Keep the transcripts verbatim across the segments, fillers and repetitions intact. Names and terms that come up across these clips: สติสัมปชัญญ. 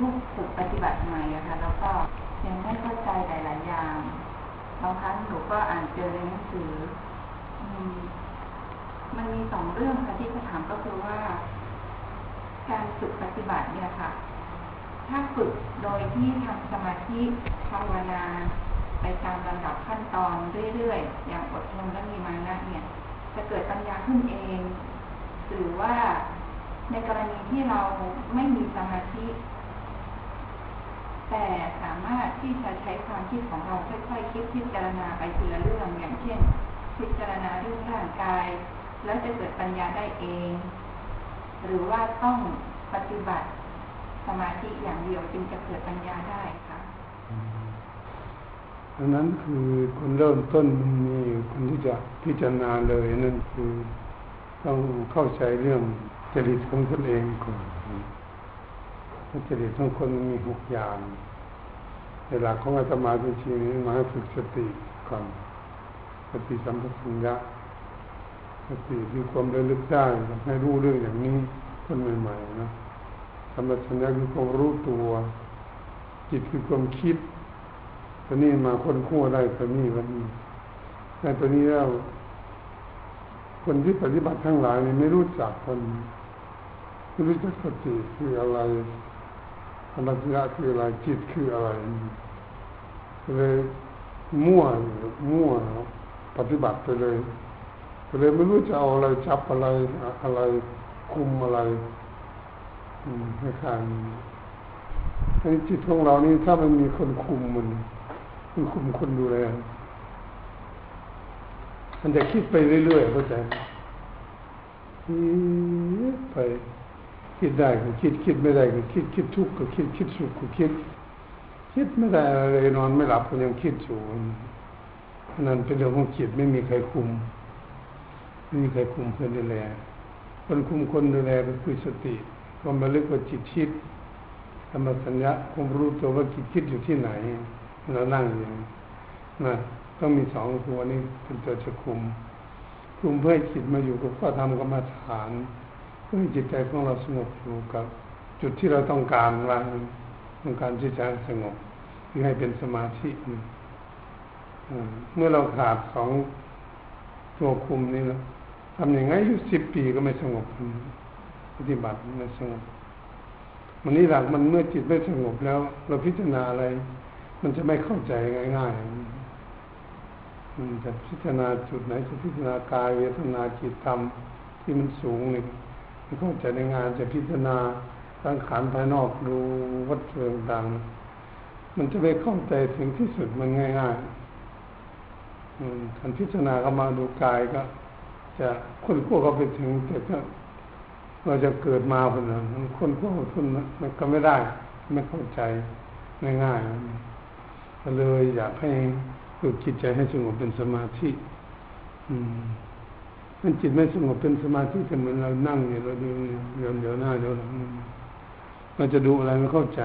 เพิ่งฝึกปฏิบัติใหม่อะค่ะแล้วก็ยังไม่เข้าใจหลายๆอย่างบางครั้งหนูก็อ่านเจอในหนังสือมันมีสองเรื่องค่ะที่จะถามก็คือว่าการฝึกปฏิบัติเนี่ยค่ะถ้าฝึกโดยที่ทำสมาธิภาวนาไปตามลำดับขั้นตอนเรื่อยๆอย่างอดทนและมีมานะเนี่ยจะเกิดปัญญาขึ้นเองหรือว่าในกรณีที่เราไม่มีสมาธิแต่สามารถที่จะใช้ความคิดของเราค่อยๆคิดพิจารณาไปทีละเรื่องอย่างเช่นพิจารณาเรื่องร่างกายแล้วจะเกิดปัญญาได้เองหรือว่าต้องปฏิบัติสมาธิอย่างเดียวจึงจะเกิดปัญญาได้ค่ะอันนั้นคือคนเริ่มต้นมีคนที่จะพิจารณาเลยนั่นคือต้องเข้าใจเรื่องจริตของตนเองก่อนจริตของคนมีหกอย่างในหลักของอาตมาจริงๆนี้มาให้ฝึกสติก่อนสติสัมปชัญญะสติคือความระลึกได้ให้รู้เรื่องอย่างนี้คนใหม่ๆนะสัมปชัญญะคือความรู้ตัวจิตคือความคิดตัวนี้มาคนคู่ได้ตัวนี้วันนี้แต่ตัวนี้แล้วคนที่ปฏิบัติทั้งหลายนี่ไม่รู้จักคนไม่รู้จักสติคืออะไรสัมปชัญญะคืออะไรจิตคืออะไรเลยมั่วมั่วปฏิบัติไปเลยเลยไม่รู้จะเอาอะไรจับอะไรอะไรคุมอะไรให้ขันอันนี้จิตของเรานี่ถ้ามันมีคนคุมมันมันคุมคนดูแลมันจะคิดไปเรื่อยๆเข้าใจคิดไปคิดได้ก็คิดคิดไม่ได้ก็คิดคิดทุกข์ก็คิดคิดสุขก็คิดคิดไม่ได้เลยนอนไม่หลับก็ยังคิดอยู่นั่นเป็นเรื่องของจิตไม่มีใครคุมไม่มีใครคุมคนดูแลคนคุมคนดูแลก็คือสติความระลึกว่าจิตคิดธรรมสัญญาความรู้ตัวว่าจิตคิดอยู่ที่ไหนเรานั่งอยู่นะต้องมีสองตัวนี้เป็นตัวจะคุมคุมเพื่อให้จิตมาอยู่กับข้อธรรมกรรมฐานเพื่อให้จิตใจของเราสงบอยู่กับจุดที่เราต้องการว่าต้องการจิตใจสงบคือให้เป็นสมาธิเมื่อเราขาดสองตัวคุมนี่นะทำอย่างไงอยู่สิบปีก็ไม่สงบปฏิบัติไม่สงบวันนี้หลักมันเมื่อจิตไม่สงบแล้วเราพิจารณาอะไรมันจะไม่เข้าใจง่ายๆมันจะพิจารณาจุดไหนจะพิจารณากายเวทนาจิตธรรมที่มันสูงนี่มันเข้าใจในงานจะพิจารณาสังขารภายนอกดูวัตถุต่างๆมันจะไม่เข้าใจถึงที่สุดมันง่ายๆการพิจารณาเข้ามาดูกายก็จะค้นคว้าเข้าไปถึงแต่ก็เราจะเกิดมาคนนั้นคนพวกคนนั้นมันก็ไม่ได้ไม่เข้าใจง่ายๆก็เลยอยากให้ฝึกจิตใจให้สงบเป็นสมาธิอืมมันจิตไม่สงบเป็นสมาธิเหมือนเรานั่งเนี่ยเราดูเดี๋ยวเดี๋ยวหน้าเดี๋ยวหลังเราจะดูอะไรไม่เข้าใจ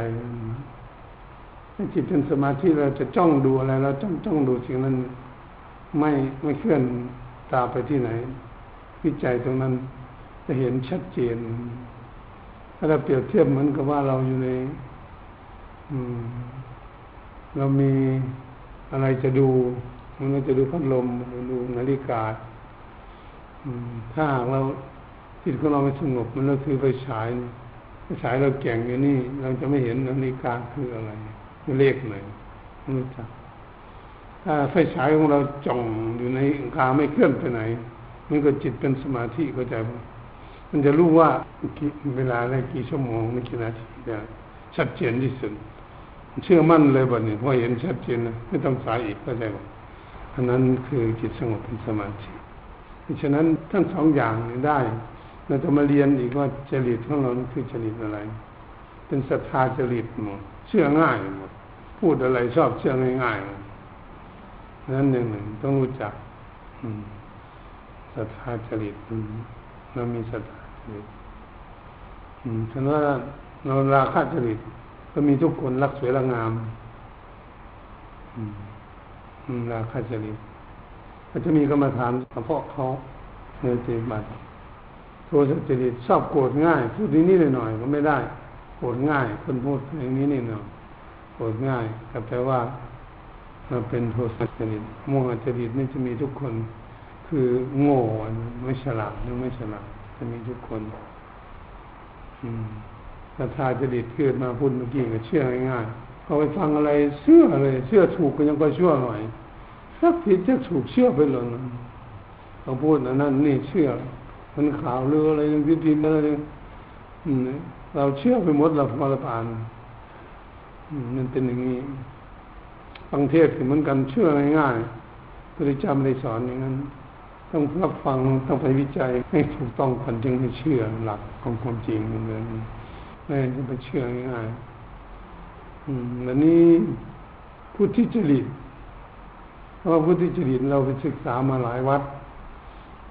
ถ้าจิตเป็นสมาธิเราจะจ้องดูอะไรเราจ้องจ้องดูสิ่งนั้นไม่ไม่เคลื่อนตาไปที่ไหนวิจัยตรงนั้นจะเห็นชัดเจนถ้าเราเปรียบเทียบเหมือนกับว่าเราอยู่ในเรามีอะไรจะดูมันก็จะดูพัดลมดูนาฬิกาถ้าเราจิตของเราไม่สงบมันเราถือไฟฉายไฟฉายเราแก่งอยู่นี่เราจะไม่เห็นนาฬิกาคืออะไรเลขไหนรู้จักถ้าไฟฉายของเราจ่องอยู่ในนาฬิกาไม่เคลื่อนไปไหนมันก็จิตเป็นสมาธิเข้าใจไหมมันจะรู้ว่าเวลาอะไรกี่ชั่วโมงไม่กี่นาทีเนี่ยชัดเจนที่สุดเชื่อมั่นเลยบัดนี้พอเห็นชัดเจนนะไม่ต้องสายอีกเข้าใจไหมอันนั้นคือจิตสงบเป็นสมาธิฉะนั้นทั้งสองอย่างนี้ได้เราจะมาเรียนอีกว่าจริตของเราคือจริตอะไรเป็นศรัทธาจริตหมดเชื่อง่ายหมดพูดอะไรชอบเชื่อง่ายๆนั้นหนึ่งหนึ่งต้องรู้จักศรัทธาจริตเรามีศรัทธาจริตฉะนั้นเราราคะจริตก็มีทุกคนรักสวยรักงามราคะจริตก็จะมีกรรมฐานเฉพาะเขาในจิตบัตรโทสะจริตชอบโกรธง่ายพูดนิดๆหน่อยๆก็ไม่ได้โท รธง่ายคนพูดอย่างนี้นี่เนาะโกรธง่ายก็แปลว่ามันเป็นโทสะจริตโมหะจริตนี่จะมีทุกคนคือโง่ไม่ฉลาดหรือไม่ฉลาดจะมีทุกคนอืมศรัทธาจริตเกิดมาพูดเมื่อกี้ก็เชื่อง่ายๆพอไปฟังอะไรเชื่อเลยเชื่อถูกก็ยังก็เชื่อหน่อยสักผิดจะถูกเชื่อไปหล่นเขาพูดนั่นนี่เชื่อมันข่าวลืออะไรอย่างที่พิมพ์อะไรเราเชื่อไปหมดเราพอละปานมันเป็นอย่างนี้ฟังเทศคือเหมือนกันเชื่อง่ายๆพระเจ้าไม่ได้สอนอย่างนั้นต้องรับฟังต้องไปวิจัยให้ถูกต้องก่อนจึงจะเชื่อหลักของความจริงเหมือนกันไม่จะไปเชื่อง่ายๆอืมอันนี้พุทธิจริตเพราะพุทธิจริตเราไปศึกษามาหลายวัด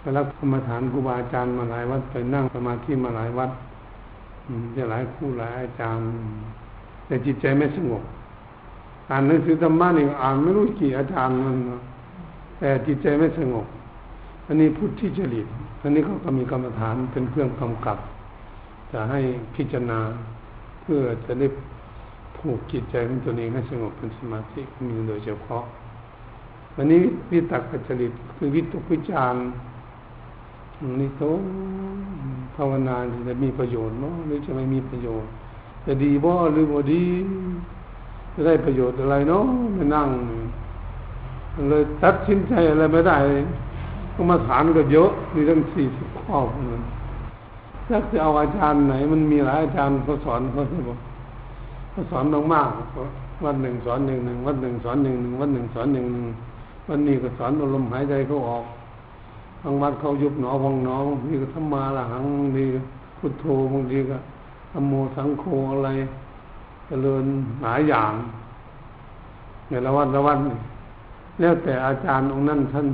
ไปรับกรรมฐานครูบาอาจารย์มาหลายวัดไปนั่งสมาธิมาหลายวัดอืมจะหลายครูหลายอาจารย์แต่จิตใจไม่สงบอ่านหนังสือธรรมะนี่อ่านไม่รู้กี่อาจารย์มันแต่จิตใจไม่สงบอันนี้พุทธิจริตอันนี้เขาก็มีกรรมฐานเป็นเครื่องกำกับจะให้พิจารณาเพื่อจะได้ผูกจิตใจของตัวเองให้สงบเป็นสมาธิมีโดยเฉพาะวันนี้วิตกจริตคือวิตกวิจารณ์นี่โตภาวนาจะมีประโยชน์เนาะหรือจะไม่มีประโยชน์จะดีบ่หรือบ่ดีจะได้ประโยชน์อะไรเนาะมานั่งเลยตัดสินใจอะไรไม่ได้กรรมฐานก็เยอะมีทั้งสี่สิบข้อเลยถ้าจะเอาอาจารย์ไหนมันมีหลายอาจารย์เขาสอนเขาสอนเขาสอนมากๆวันหนึ่งสอนหนึ่งหนึ่งวันหนึ่งสอนหนึ่งหนึ่งวันหนึ่งสอนหนึ่งหนึ่งวันนี้ก็สอนลมหายใจเขาออกบางวัดเขายุบหนอพองหนอบางทีก็ธรรมาละหังบางทีพุทโธบางทีก็ธัมโมสังโฆอะไรเจริญหลายอย่างในละวันละวันแล้วแต่อาจารย์องค์นั้นท่าน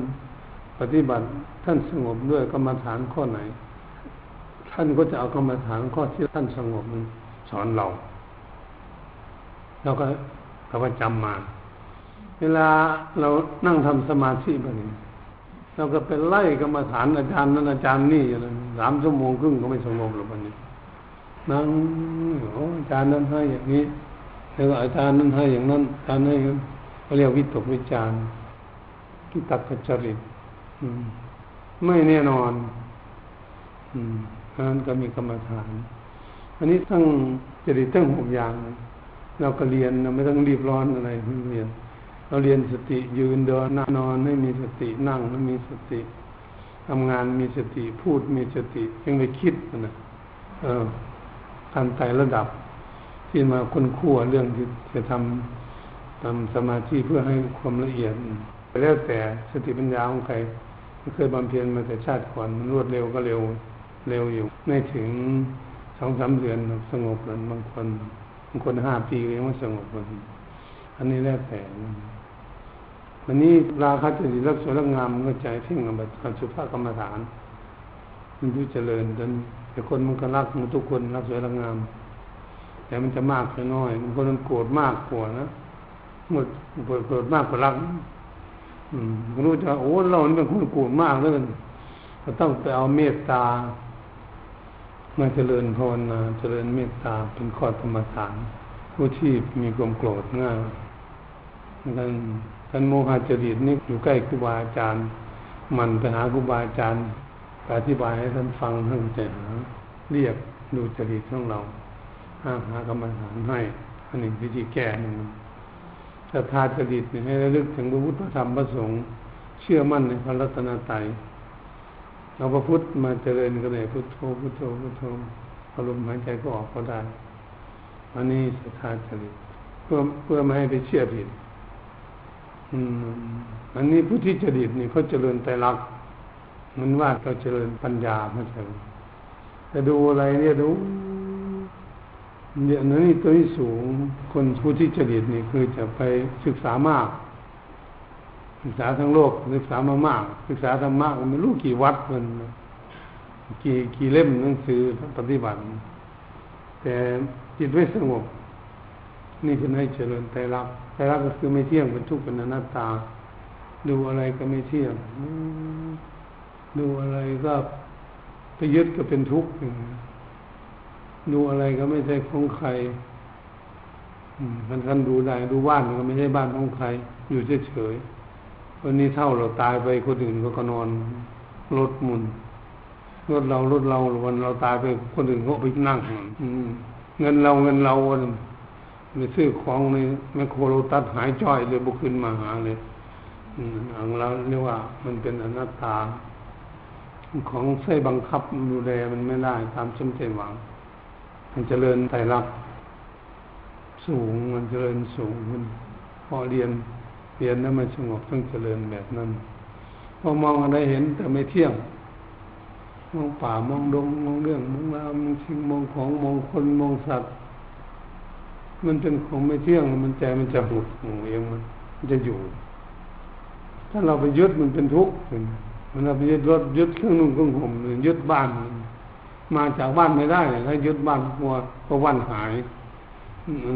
ปฏิบัติท่านสงบด้วยกรรมฐานข้อไหนท่านก็จะเอากรรมฐานข้อที่ท่านสงบสอนเราเราก็เราก็จำมาเวลาเรานั่งทำสมาธิแบบนี้เราก็ไปไล่กรรมฐานอาจารย์นั้นอาจารย์นี่อะไรสามชั่วโมงครึ่งก็ไม่สงบหรอกวันนี้นั่งอาจารย์นั้นให้อย่างนี้แล้วอาจารย์นั้นให้อย่างนั้นอาจารย์ให้เขาเรียกวิตกวิจารณ์วิตกจริตไม่แน่นอนอันนั้นก็มีกรรมฐานอันนี้ทั้งจริตทั้งหกอย่างเราก็เรียนเราไม่ต้องรีบร้อนอะไรเรียนเราเรียนสติยืนเดินนอนให้มีสตินั่งให้มีสติทำงานมีสติพูดมีสติยังไปคิดนะเอ่อการไต่ระดับที่มาค้นคว้าเรื่องที่จะทำทำสมาธิเพื่อให้ความละเอียดแล้วแต่สติปัญญาของใครเคยบำเพ็ญมาแต่ชาติก่อนมันรวดเร็วก็เร็วเร็วอยู่ไม่ถึง สองสาม เดือนสงบแล้วบางคนบางคนห้าปียังไม่สงบเลยอันนี้แล้วแต่วันนี้ราคะจริตรักสวยรักงามมันก็ใจเพ่งกับอสุภกรรมฐานมันดูเจริญจนแต่คนมันก็รักมันทุกคนรักสวยรักงามแต่มันจะมากหรือน้อยบางคนมันโกรธมากกว่านะหมดโกรธมากกว่ารักอืมก็รู้จักโอ้เรานี่เป็นคนโกรธมากแล้วก็ต้องไปเอาเมตตามาเจริญภาวนาเจริญเมตตาเป็นข้อธรรมฐานผู้ที่มีความโกรธง่ายท่านท่านโมหะจริตนี่อยู่ใกล้ครูบาอาจารย์มันไปหาครูบาอาจารย์อธิบายให้ท่านฟังท่านจะเรียกดูจริตของเราห้ามหากรรมฐานให้อันนี้วิธีแก้หนึ่งศรัทธาจริตให้ระลึกถึงพระพุทธพระธรรมพระสงฆ์เชื่อมั่นในพระรัตนตรัยเราพระพุทธมาเจริญกันเลยพุทโธพุทโธพุทโธอารมณ์หายใจก็ออกก็ได้อันนี้ศรัทธาจริตเพื่อเพื่อไม่ให้ไปเชื่อผิดอืมอันนี้พุทธิจริตนี่เขาเจริญไตรลักษณ์มันว่าเขาเจริญปัญญาไม่ใช่แต่ดูอะไรเนี่ยดูเนี่ยนั้นนี่ตัวที่สูงคนผู้ที่จริตนี่คือจะไปศึกษามากศึกษาทั้งโลกศึกษามามากศึกษาธรรมะก็ไม่รู้กี่วัดมันกี่กี่เล่มหนังสือปฏิบัติแต่จิตไม่สงบนี่คือให้เจริญไตรลักษณ์ไตรลักษณ์ก็คือไม่เที่ยงเป็นทุกข์เป็นอนัตตาดูอะไรก็ไม่เที่ยงดูอะไรก็ไปยึดก็เป็นทุกข์ ดูอะไรก็ไม่ใช่ของใครท่านท่านดูได้ดูบ้านก็ไม่ใช่บ้านของใครอยู่เฉยๆวันนี้เท่าเราตายไปคนอื่นก็นอนรถมุนรถเรารถเราวันเราตายไปคนอื่นก็ไปนั่งเงินเราเงินเราไปซื้อของในแมคโครตัดหายจ้อยเลยบุกขึ้นมาหาเลยอันเราเรียกว่ามันเป็นอนัตตาของใช้บังคับดูแลมันไม่ได้ตามสมใจหวังมันเจริญไตรลักษณ์สูงมันเจริญสูงมันพอเรียนเรียนแล้วมันสงบต้องเจริญแบบนั้นพอมองอะไรเห็นแต่ไม่เที่ยงมองป่ามองดงมองเรื่องมองราวมองสิ่งมองของมองคนมองสัตว์มันเป็นของไม่เที่ยงมันใจมันจะหดหู่เองมันจะอยู่ถ้าเราไปยึดมันเป็นทุกข์มันเราไปยึดรถยึดเครื่องนุ่งเครื่องห่มยึดบ้านมาจากบ้านไม่ได้ถ้ายึดบ้านกลัวก็วันหาย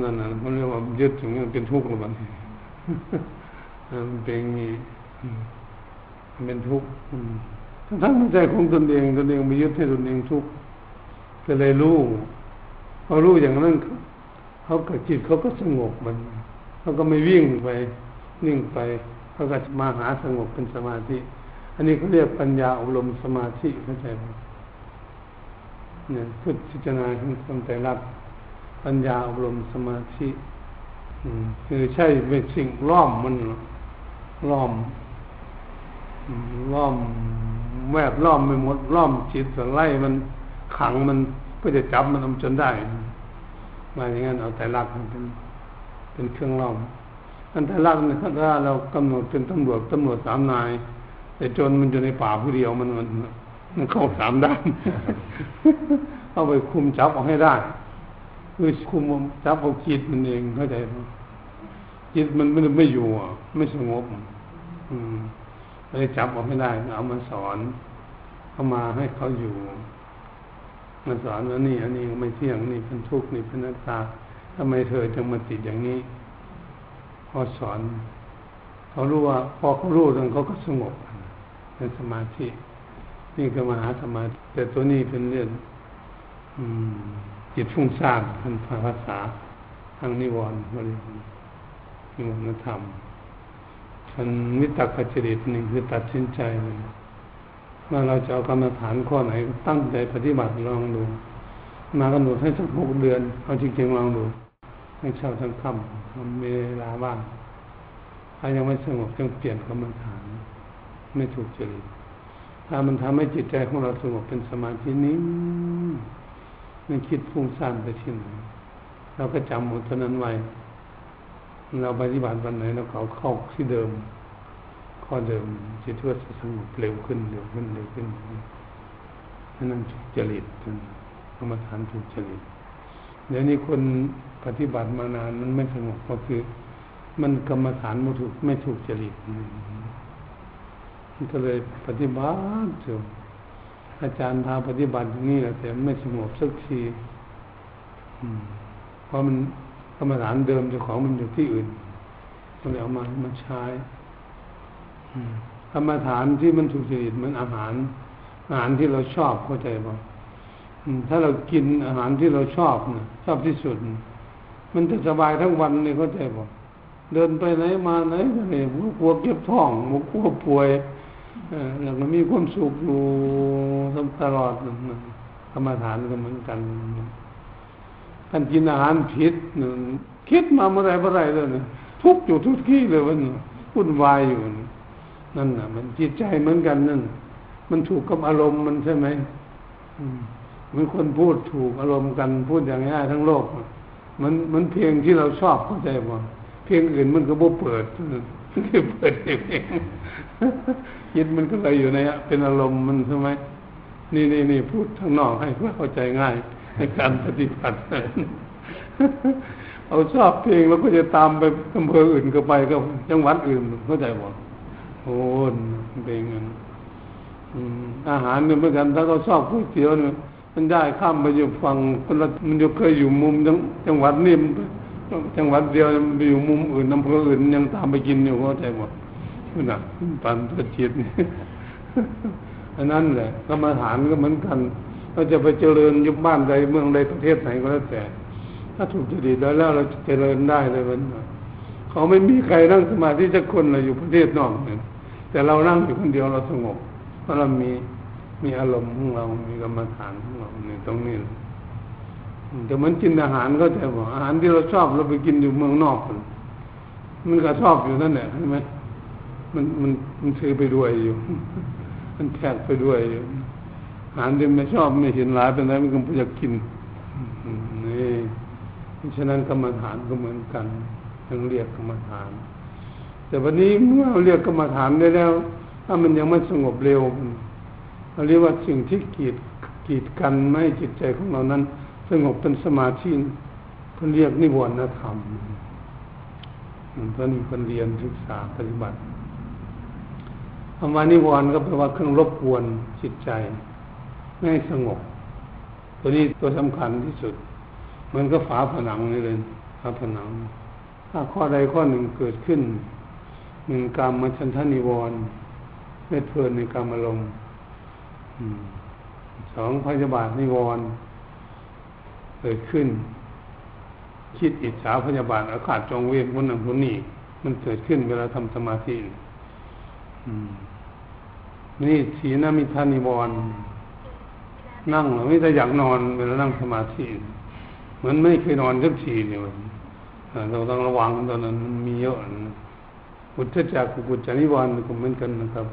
นั่นน่ะเขาเรียกว่ายึดถึงเป็นทุกข์หรือเปล่ามันเป็นอย่างนี้เป็นทุกข์ทั้งใจของตนเองตนเองไปยึดให้ตนเองทุกข์ก็เลยรู้พอรู้อย่างนั้นเขาเกิดจิตเขาก็สงบมันเขาก็ไม่วิ่งไปนิ่งไปเขาก็มาหาสงบเป็นสมาธิอันนี้เขาเรียกปัญญาอบรมสมาธิเข้าใจไหมเนี่ยพิจารณาทั้งสองใจรักปัญญาอบรมสมาธิคือใช่เป็นสิ่งล้อมมันล้อมล้อมแวดล้อมไปหมดล้อมจิตสไล่มันขังมันเพื่อจะจับมันเอาจนได้มาอย่างนั้นเอาใจรักเป็นเป็นเครื่องล้อมอันใจรักเนี่ยถ้าเรากำหนดเป็นตำรวจตำรวจสามนายแต่จนมันอยู่ในป่าผู้เดียวมันมันมันเข้าสามด้าน เอาไปคุมจับเอาให้ได้คือคุมจับเอาจิตมันเองเข้าใจไหมจิตมันไม่ไม่อยู่ไม่สงบอืมไปจับเอาไม่ได้เอามาสอนเอามาให้เขาอยู่มาสอนว่านี่อันนี้ไม่เที่ยงนี่เป็นทุกข์นี่เป็นอนัตตาทำไมเธอจึงมาติดอย่างนี้พอสอนเขารู้ว่าพอเขารู้แล้วเขาก็สงบเป็นสมาธินี่ก็มหาสมาธิแต่ตัวนี้เป็นเรื่องจิตฟุ้งซ่านเป็นภาษาทางนิวรณ์เขาเรียกนิวรณธรรมมันวิตกจริตนี่คือตัดสินใจเลยว่าเราจะเอากรรมฐานข้อไหนตั้งใจปฏิบัติลองดูมากำหนดให้สักหกเดือนเอาจริงๆลองดูให้เช้าทั้งค่ำทำเวลาบ้างถ้ายังไม่สงบต้องเปลี่ยนกรรมฐานไม่ถูกจริตถ้ามันทำให้จิตใจของเราสงบเป็นสมาธินิ่งไม่คิดฟุ้งซ่านไปที่ไหนเราก็จำหมดเท่านั้นไว้เราปฏิบัติวันไหนเราเขาเข้าที่เดิมข้อเดิมจิตว่าสงบเร็วขึ้นเร็วขึ้นเร็วขึ้นนั่นถูกจริตกรรมฐานถูกจริตเดี๋ยวนี้คนปฏิบัติมานานมันไม่สงบก็คือมันกรรมฐานไม่ถูกไม่ถูกจริตก็เลยปฏิบัติจนอาจารย์พาปฏิบัติอย่างนี้แหละแต่ไม่สงบสักทีเพราะมันกรรมฐานเดิมเจ้าของมันอยู่ที่อื่นก็เลยเอามามาใช้กรรมฐานที่มันถูกจริตเหมือนอาหารอาหารที่เราชอบเข้าใจป่ะถ้าเรากินอาหารที่เราชอบนะชอบที่สุดมันจะสบายทั้งวันเลยเข้าใจป่ะเดินไปไหนมาไหนอะไรกลัวเจ็บท้องกลัวป่วยแล้วก็มีความสุขอยู่ตลอดกรรมฐานก็เหมือนกันการกินอาหารผิดคิดมาเมื่อไรเมื่อไรเลยนะทุกอยู่ทุกที่เลยวันนี้วุ่นวายอยู่นั่นน่ะมันจิตใจเหมือนกันนั่นมันถูกกับอารมณ์มันใช่ไหมเหมือนคนพูดถูกอารมณ์กันพูดอย่างง่ายทั้งโลกมันมันเพลงที่เราชอบเข้าใจป่ะเพลงอื่นมันก็บ่เปิดมันก็เปิดเองจิตมันก็เลยอยู่ในเป็นอารมณ์มันใช่ไหมนี่นี่นี่พูดทางนอกให้เพื่อเข้าใจง่ายในการปฏิบัติเอาชอบเพลงแล้วก็จะตามไปอำเภออื่นก็ไปก็จังหวัดอื่นเข้าใจบ่โอ้เพลงนั้นอาหารเนี่ยเหมือนกันถ้าเราชอบก๋วยเตี๋ยวเนี่ยมันได้ข้ามไปอยู่ฝั่งคนละมันอยู่เคยอยู่มุมจังหวัดนี่จังหวัดเดียวมันไปอยู่มุมอื่นอำเภออื่นยังตามไปกินอยู่เข้าใจบ่นั่นน่ะปัญญาจิตอันนั้นแหละกรรมฐานก็เหมือนกัน เราจะไปเจริญยุบบ้านใดเมืองใดประเทศไหนก็แล้วแต่ถ้าถูกจริตแล้วเราจะเจริญได้เลยวันนี้เขาไม่มีใครนั่งสมาธิสักคนเลยอยู่ประเทศนอกเนี่ยแต่เรานั่งอยู่คนเดียวเราสงบเพราะเรามีมีอารมณ์ของเรามีกรรมฐานของเราในตรงนี้แต่เหมือนกินอาหารก็แต่ว่าอาหารที่เราชอบเราไปกินอยู่เมืองนอกมันก็ชอบอยู่นั่นแหละใช่ไหมมันมันมันซื้อไปด้วยอยู่มันแทกไปด้วยอยู่อาหารที่ไม่ชอบไม่เห็นหลายเป็นไรมันก็อยากกินนี่ฉะนั้นกรรมฐานก็เหมือนกันต้องเรียกกรรมฐานแต่วันนี้เมื่อเรียกกรรมฐานได้แล้วถ้ามันยังไม่สงบเร็วเราเรียกว่าสิ่งที่กีดกีดกันไม่ให้จิตใจของเรานั้นสงบเป็นสมาธิเพื่อเรียกนิวรณธรรมตอนนี้คนเรียนศึกษาปฏิบัติคำว่านิวรณ์ก็แปลว่าเครื่องรบกวนจิตใจไม่ให้สงบตัวนี้ตัวสำคัญที่สุดมันก็ฝาผนังนี่เลยฝาผนังถ้าข้อใดข้อหนึ่งเกิดขึ้นหนึ่งกามฉันทนิวรณ์ไม่เพลินในกามอารมณ์สองพยาบาทนิวรณ์เกิดขึ้นคิดอิจฉาพยาบาทอาฆาตจองเวรคนนั้นคนนี้มันเกิดขึ้นเวลาทำสมาธินี่สีหน้ามิทานิวรณ์นั่งหรือไม่แต่อยากนอนเวลานั่งสมาธิเหมือนไม่เคยนอนสักทีเนี่ยเราต้องระวังตอนนั้นมีเยอะอุทธัจจกุกุจจานิวรณ์ก็เหมือนกันนะครับ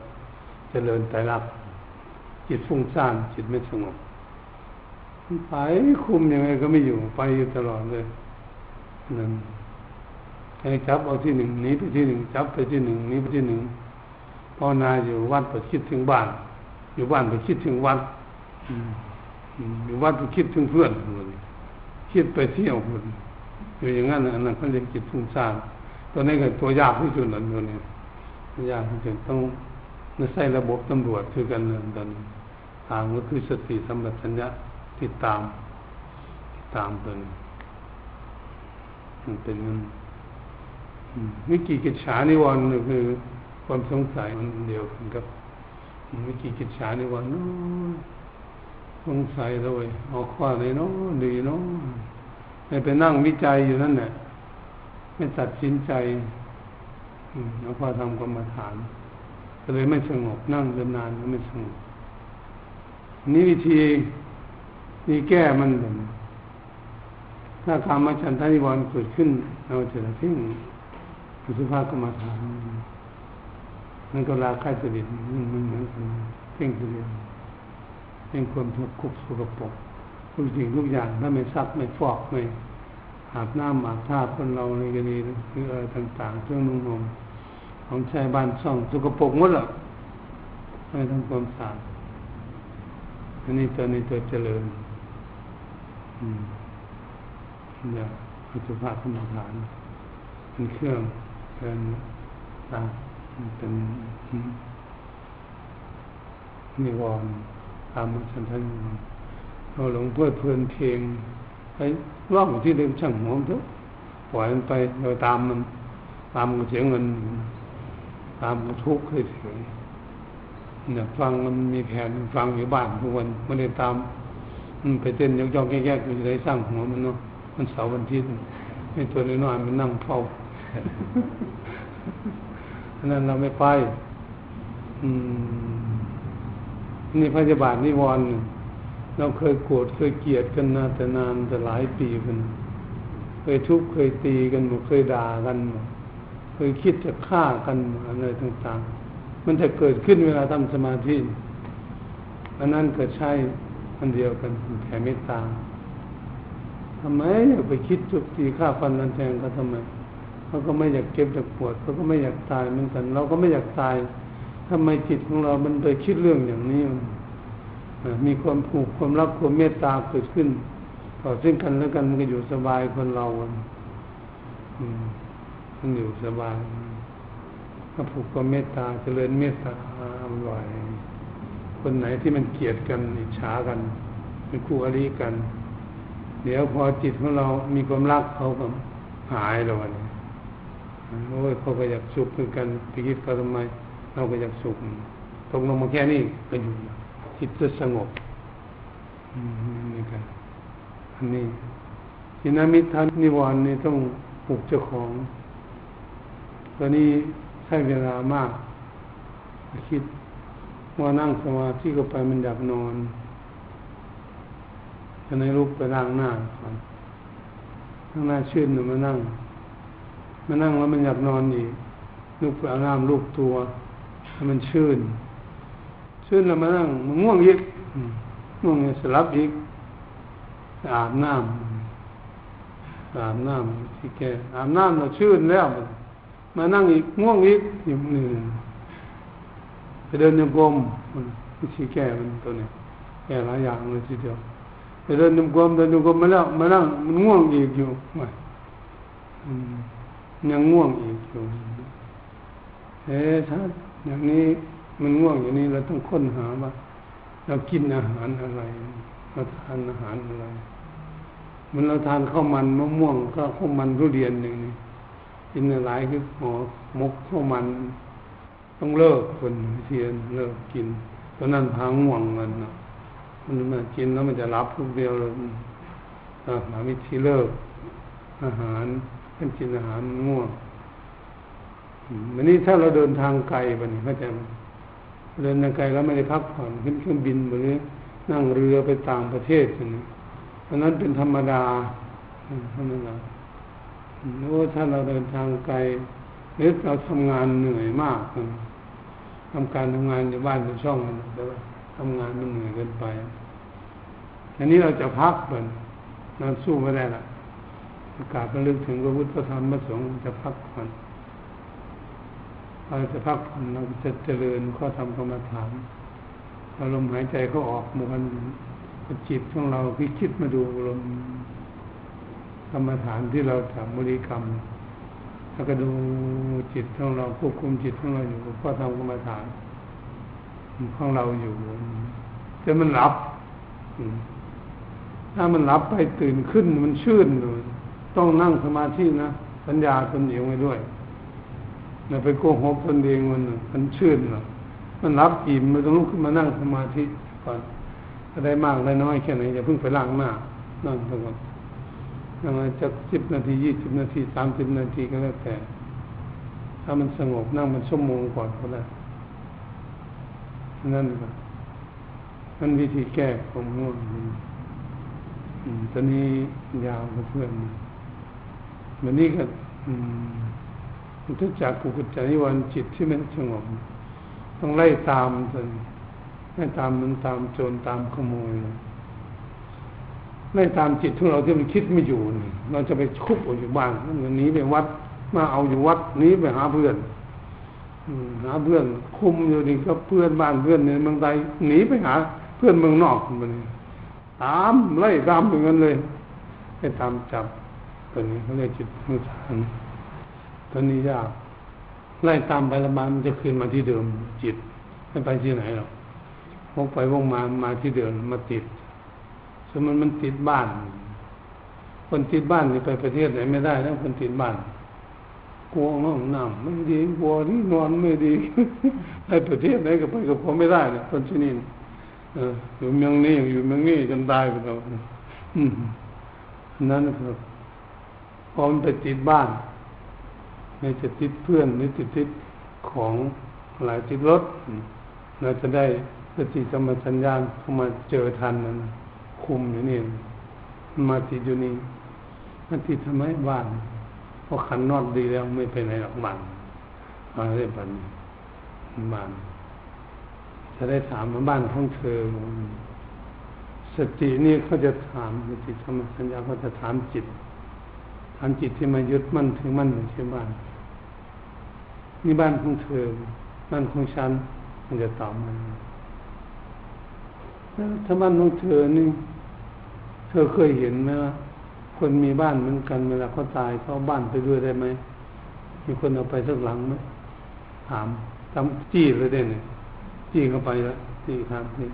เจริญไตรลักษณ์จิตฟุ้งซ่านจิตไม่สงบไปคุมยังไงก็ไม่อยู่ไปอยู่ตลอดเลยนั่นให้จับเอาที่หนึ่งหนีไปที่หนึ่งจับไปที่หนึ่งหนีไปที่หนึ่งภาวนาอยู่วัดไปคิดถึงบ้านอยู่บ้านไปคิดถึงวัดอยู่วัดไปคิดถึงเพื่อนคิดไปเที่ยวคนอยู่อย่างนั้นอันนั้นเขาเรียกจิตฟุ้งซ่านตอนนี้ก็ตัวยากที่สุดนั่นตัวนี้ยากที่สุดต้องใช้ระบบตำรวจคือกันนั่นตอนทางก็คือสติสัมปชัญญะติดตามติดตามตัวนี้มันเป็นวิจิกิจฉานิวรณ์คือความสงสัยมันเดียวกันครับวิจิกิจฉานิวรณ์สงสัยแล้วไอ้ออกข้อไหนเนาะดีเนาะไม่ไปนั่งวิจัยอยู่นั่นแหละไม่ตัดสินใจแล้วพอทำกรรมฐานก็เลยไม่สงบนั่งนานๆก็ไม่สงบนี่วิธีนี่แก้มันแบบถ้ากามฉันทนิวรณ์เกิดขึ้นเราจะทิ้งอุสุภกรรมฐานนั่นก็ราคะจริตมันเหมือนกันเพ่งตัวเองเพ่งความทุกข์กุบสกปรกทุกสิ่งทุกอย่างถ้าไม่ซักไม่ฟอกไม่อาบน้ำอาบท่าคนเราในกรณีคืออะไรต่างๆเครื่องนุ่งห่มของใช้บ้านช่องสกปรกหมดหรอกไม่ทำความสะอาดอันนี้ตัวนี้ตัวเจริญเนี่ยอุสุภกรรมฐานเป็นเครื่องเป็นตาเป็นนิวรณ์ตามฉันทนิวรณ์เราหลงเพลิดเพลินเพลงไปร้องอยู่ที่เดิมช่างหัวเถอะปล่อยมันไปเราตามมันตามมันเสียเงินตามมันทุกข์เฉยๆเนี่ยฟังมันมีแผนฟังอยู่บ้านทุกวันไม่ได้ตามมันไปเต้นยกย่องแยกๆอยู่ในสร้างหัวมันเนาะมันเสาร์วันอาทิตย์ให้ตัวน้อยๆมันนั่งเฝ้าอันนั้นเราไม่ไปอืมนี่พยาบาทนิวรณ์เราเคยโกรธเคยเกลียดกันนะแต่นานแต่หลายปีกันเคยทุบเคยตีกันหมดเคยด่ากันหมดเคยคิดจะฆ่ากันอะไรต่างๆมันจะเกิดขึ้นเวลาทำสมาธิอันนั้นก็ใช่อันเดียวกันแผ่เมตตาทำไมอยากไปคิดจุกตีฆ่าฟันรันแทงเขาทำไมเขาก็ไม่อยากเก็บอยากปวดเขาก็ไม่อยากตายเหมือนกันเราก็ไม่อยากตายทำไมจิตของเรามันไปคิดเรื่องอย่างนี้มีความผูกความรักความเมตตาเกิดขึ้นต่อซึ่งกันและกันมันก็อยู่สบายคนเราอืมมันอยู่สบายถ้าผูกความเมตตาเจริญเมตตาอร่อยคนไหนที่มันเกลียดกันอิจฉากันเป็นคู่อริกันเดี๋ยวพอจิตของเรามีความรักเขาก็หายแล้ววันนี้โอ้ยเขาก็อยากสุขด้วยกันไปคิดเขาทำไมเราก็อยากสุขตกลงมาแค่นี้ก็อยู่จิตจะสงบ นี่ครับอันนี้อินามิทันนิวรณ์นี่ต้องปลุกเจ้าของตอนนี้ใช้เวลามากคิดว่านั่งสมาธิก็ไปมันดับนอนจะในรูปไปล้างหน้าก่อนข้างหน้าชื่นหรือมานั่งมานั่งแล้วมันอยากนอนอีกลูกไปเอาน้ำลูกตัวให้มันชื่นชื่นแล้วมานั่งมันง่วงอีกง่วงอีกสลับอีกอาบน้ำอาบน้ำที่แกอาบน้ำเราชื่นแล้วมานั่งอีกง่วงอีกอยู่หนึ่งไปเดินยมกลมมันที่แกมันตัวนี้แกหลายอย่างเลยทีเดียวไปเดินยมกลมเดินยมกลมมาแล้วมานั่งมันง่วงอีกอยู่ไม่ยังง่วงอีกอยู่เอ๊ะท่านอย่างนี้มันง่วงอย่างนี้เราต้องค้นหาว่าเรากินอาหารอะไรเราทานอาหารอะไรมันเราทานข้าวมันมะม่วงก็ข้าวมันทุเรียนอย่างนี้กินหลายคือหมอมกข้าวมันต้องเลิกคนเทียนเลิกกินตอนนั้นพาง่วงมันนะมันมากินแล้วมันจะรับทุกเดียวเลยหาวิธีเลิกอาหารท่านกินอาหารง่วงวันนี้ถ้าเราเดินทางไกลไปนี่เข้าใจไหมเดินทางไกลแล้วไม่ได้พักผ่อนขึ้นเครื่องบินหรือนั่งเรือไปต่างประเทศนี่อันนั้นเป็นธรรมดาธรรมดาโน้ถ้าเราเดินทางไกลหรือเราทำงานเหนื่อยมากทำการทำงานอยู่บ้านอยู่ช่องมันแต่ว่าทำงานมันเหนื่อยเกินไปอันนี้เราจะพักก่อนนอนสู้ไม่ได้ละอากาศมันลึกถึงพระพุทธธรรมพระสงฆ์จะพักผ่อนเราจะพักผ่อนเราจะเจริญข้อธรรมกรรมฐานอารมณ์หายใจเขาออกเหมือนจิตของเราพิจิตมาดูอารมณ์กรรมฐานที่เราทำบริกรรมแล้วก็ดูจิตของเราควบคุมจิตของเราอยู่ข้อธรรมกรรมฐานของเราอยู่แต่มันหลับถ้ามันหลับไปตื่นขึ้นมันชื่นต้องนั่งสมาธินะสัญญาตนเองไว้ด้วยเราไปโกหกตนเองมันมันชื่นหรอมันรับอิ่มมันต้องลุกขึ้นมานั่งสมาธิก่อนจะได้มากได้น้อยแค่ไหนอย่าเพิ่งไปล้างหน้านั่งสงบนั่งจะสิบนาทียี่สิบนาทีสามสิบนาทีก็แล้วแต่ถ้ามันสงบนั่งมันชั่วโมงก่อนก็ได้นั่นก็นั่นวิธีแก้ความง่วงตอนนี้ยาวเพื่อนวันนี้ก็ทุกจากกุกุจจานิวรณ์จิตที่มันสงบต้องไล่ตามจนไล่ตามมันตามโจรตามขโมยไล่ตามจิตของเราที่มันคิดไม่อยู่นี่เราจะไปคุบออกอยู่บ้านวันนี้ไปวัดมาเอาอยู่วัดนี้ไปหาเพื่อนหาเพื่อนคุมอยู่นี่ก็เพื่อนบ้านเพื่อนในเมืองไทยหนีไปหาเพื่อนเมืองนอกมันตามไล่ตามอย่างนั้นเลยไล่ตามจับตัวนี้เขาเรียกจิตมุสานตอนนี้ยากไล่ตามไปละมันจะคืนมาที่เดิมจิตไม่ไปที่ไหนหรอกวกไปวกมามาที่เดิมมาติดสมมติมันติดบ้านคนติดบ้านนี่ไปประเทศไหนไม่ได้นะคนติดบ้านกลัวห้องน้ำไม่ดีกลัวนี่นอนไม่ดีไปประเทศไหนก็ไปกับผมไม่ได้นะคนชนิดเอออยู่เมืองนี้อยู่เมืองนี้จนตายไปแล้วนั่นครับพอมันไปติดบ้านไม่จะติดเพื่อนหรือติดติดของหลายติดรถเราจะได้สติสัมปชัญญะเข้ามาเจอทันนั้นคุมอยู่นี่มาติดอยู่นี่มันติดทำไมบ้านเพราะขันนอดดีแล้วไม่ไปไหนหรอกบ้านมาได้บ้านบ้านจะได้ถามว่าบ้านของเธอสตินี่เขาจะถามสติสัมปชัญญะเขาจะถามจิตทำจิตที่มายึดมั่นถือมั่นอยู่ที่บ้านนี่บ้านของเธอบ้านของฉันมันจะตอบมันถ้าบ้านของเธอนี่เธอเคยเห็นไหมว่าคนมีบ้านเหมือนกันเวลาเขาตายเขาบ้านไปด้วยได้ไหมมีคนเอาไปสักหลังไหมถามทำจี้เลยได้เนี่ยจี้เข้าไปแล้วจี้ครับนี่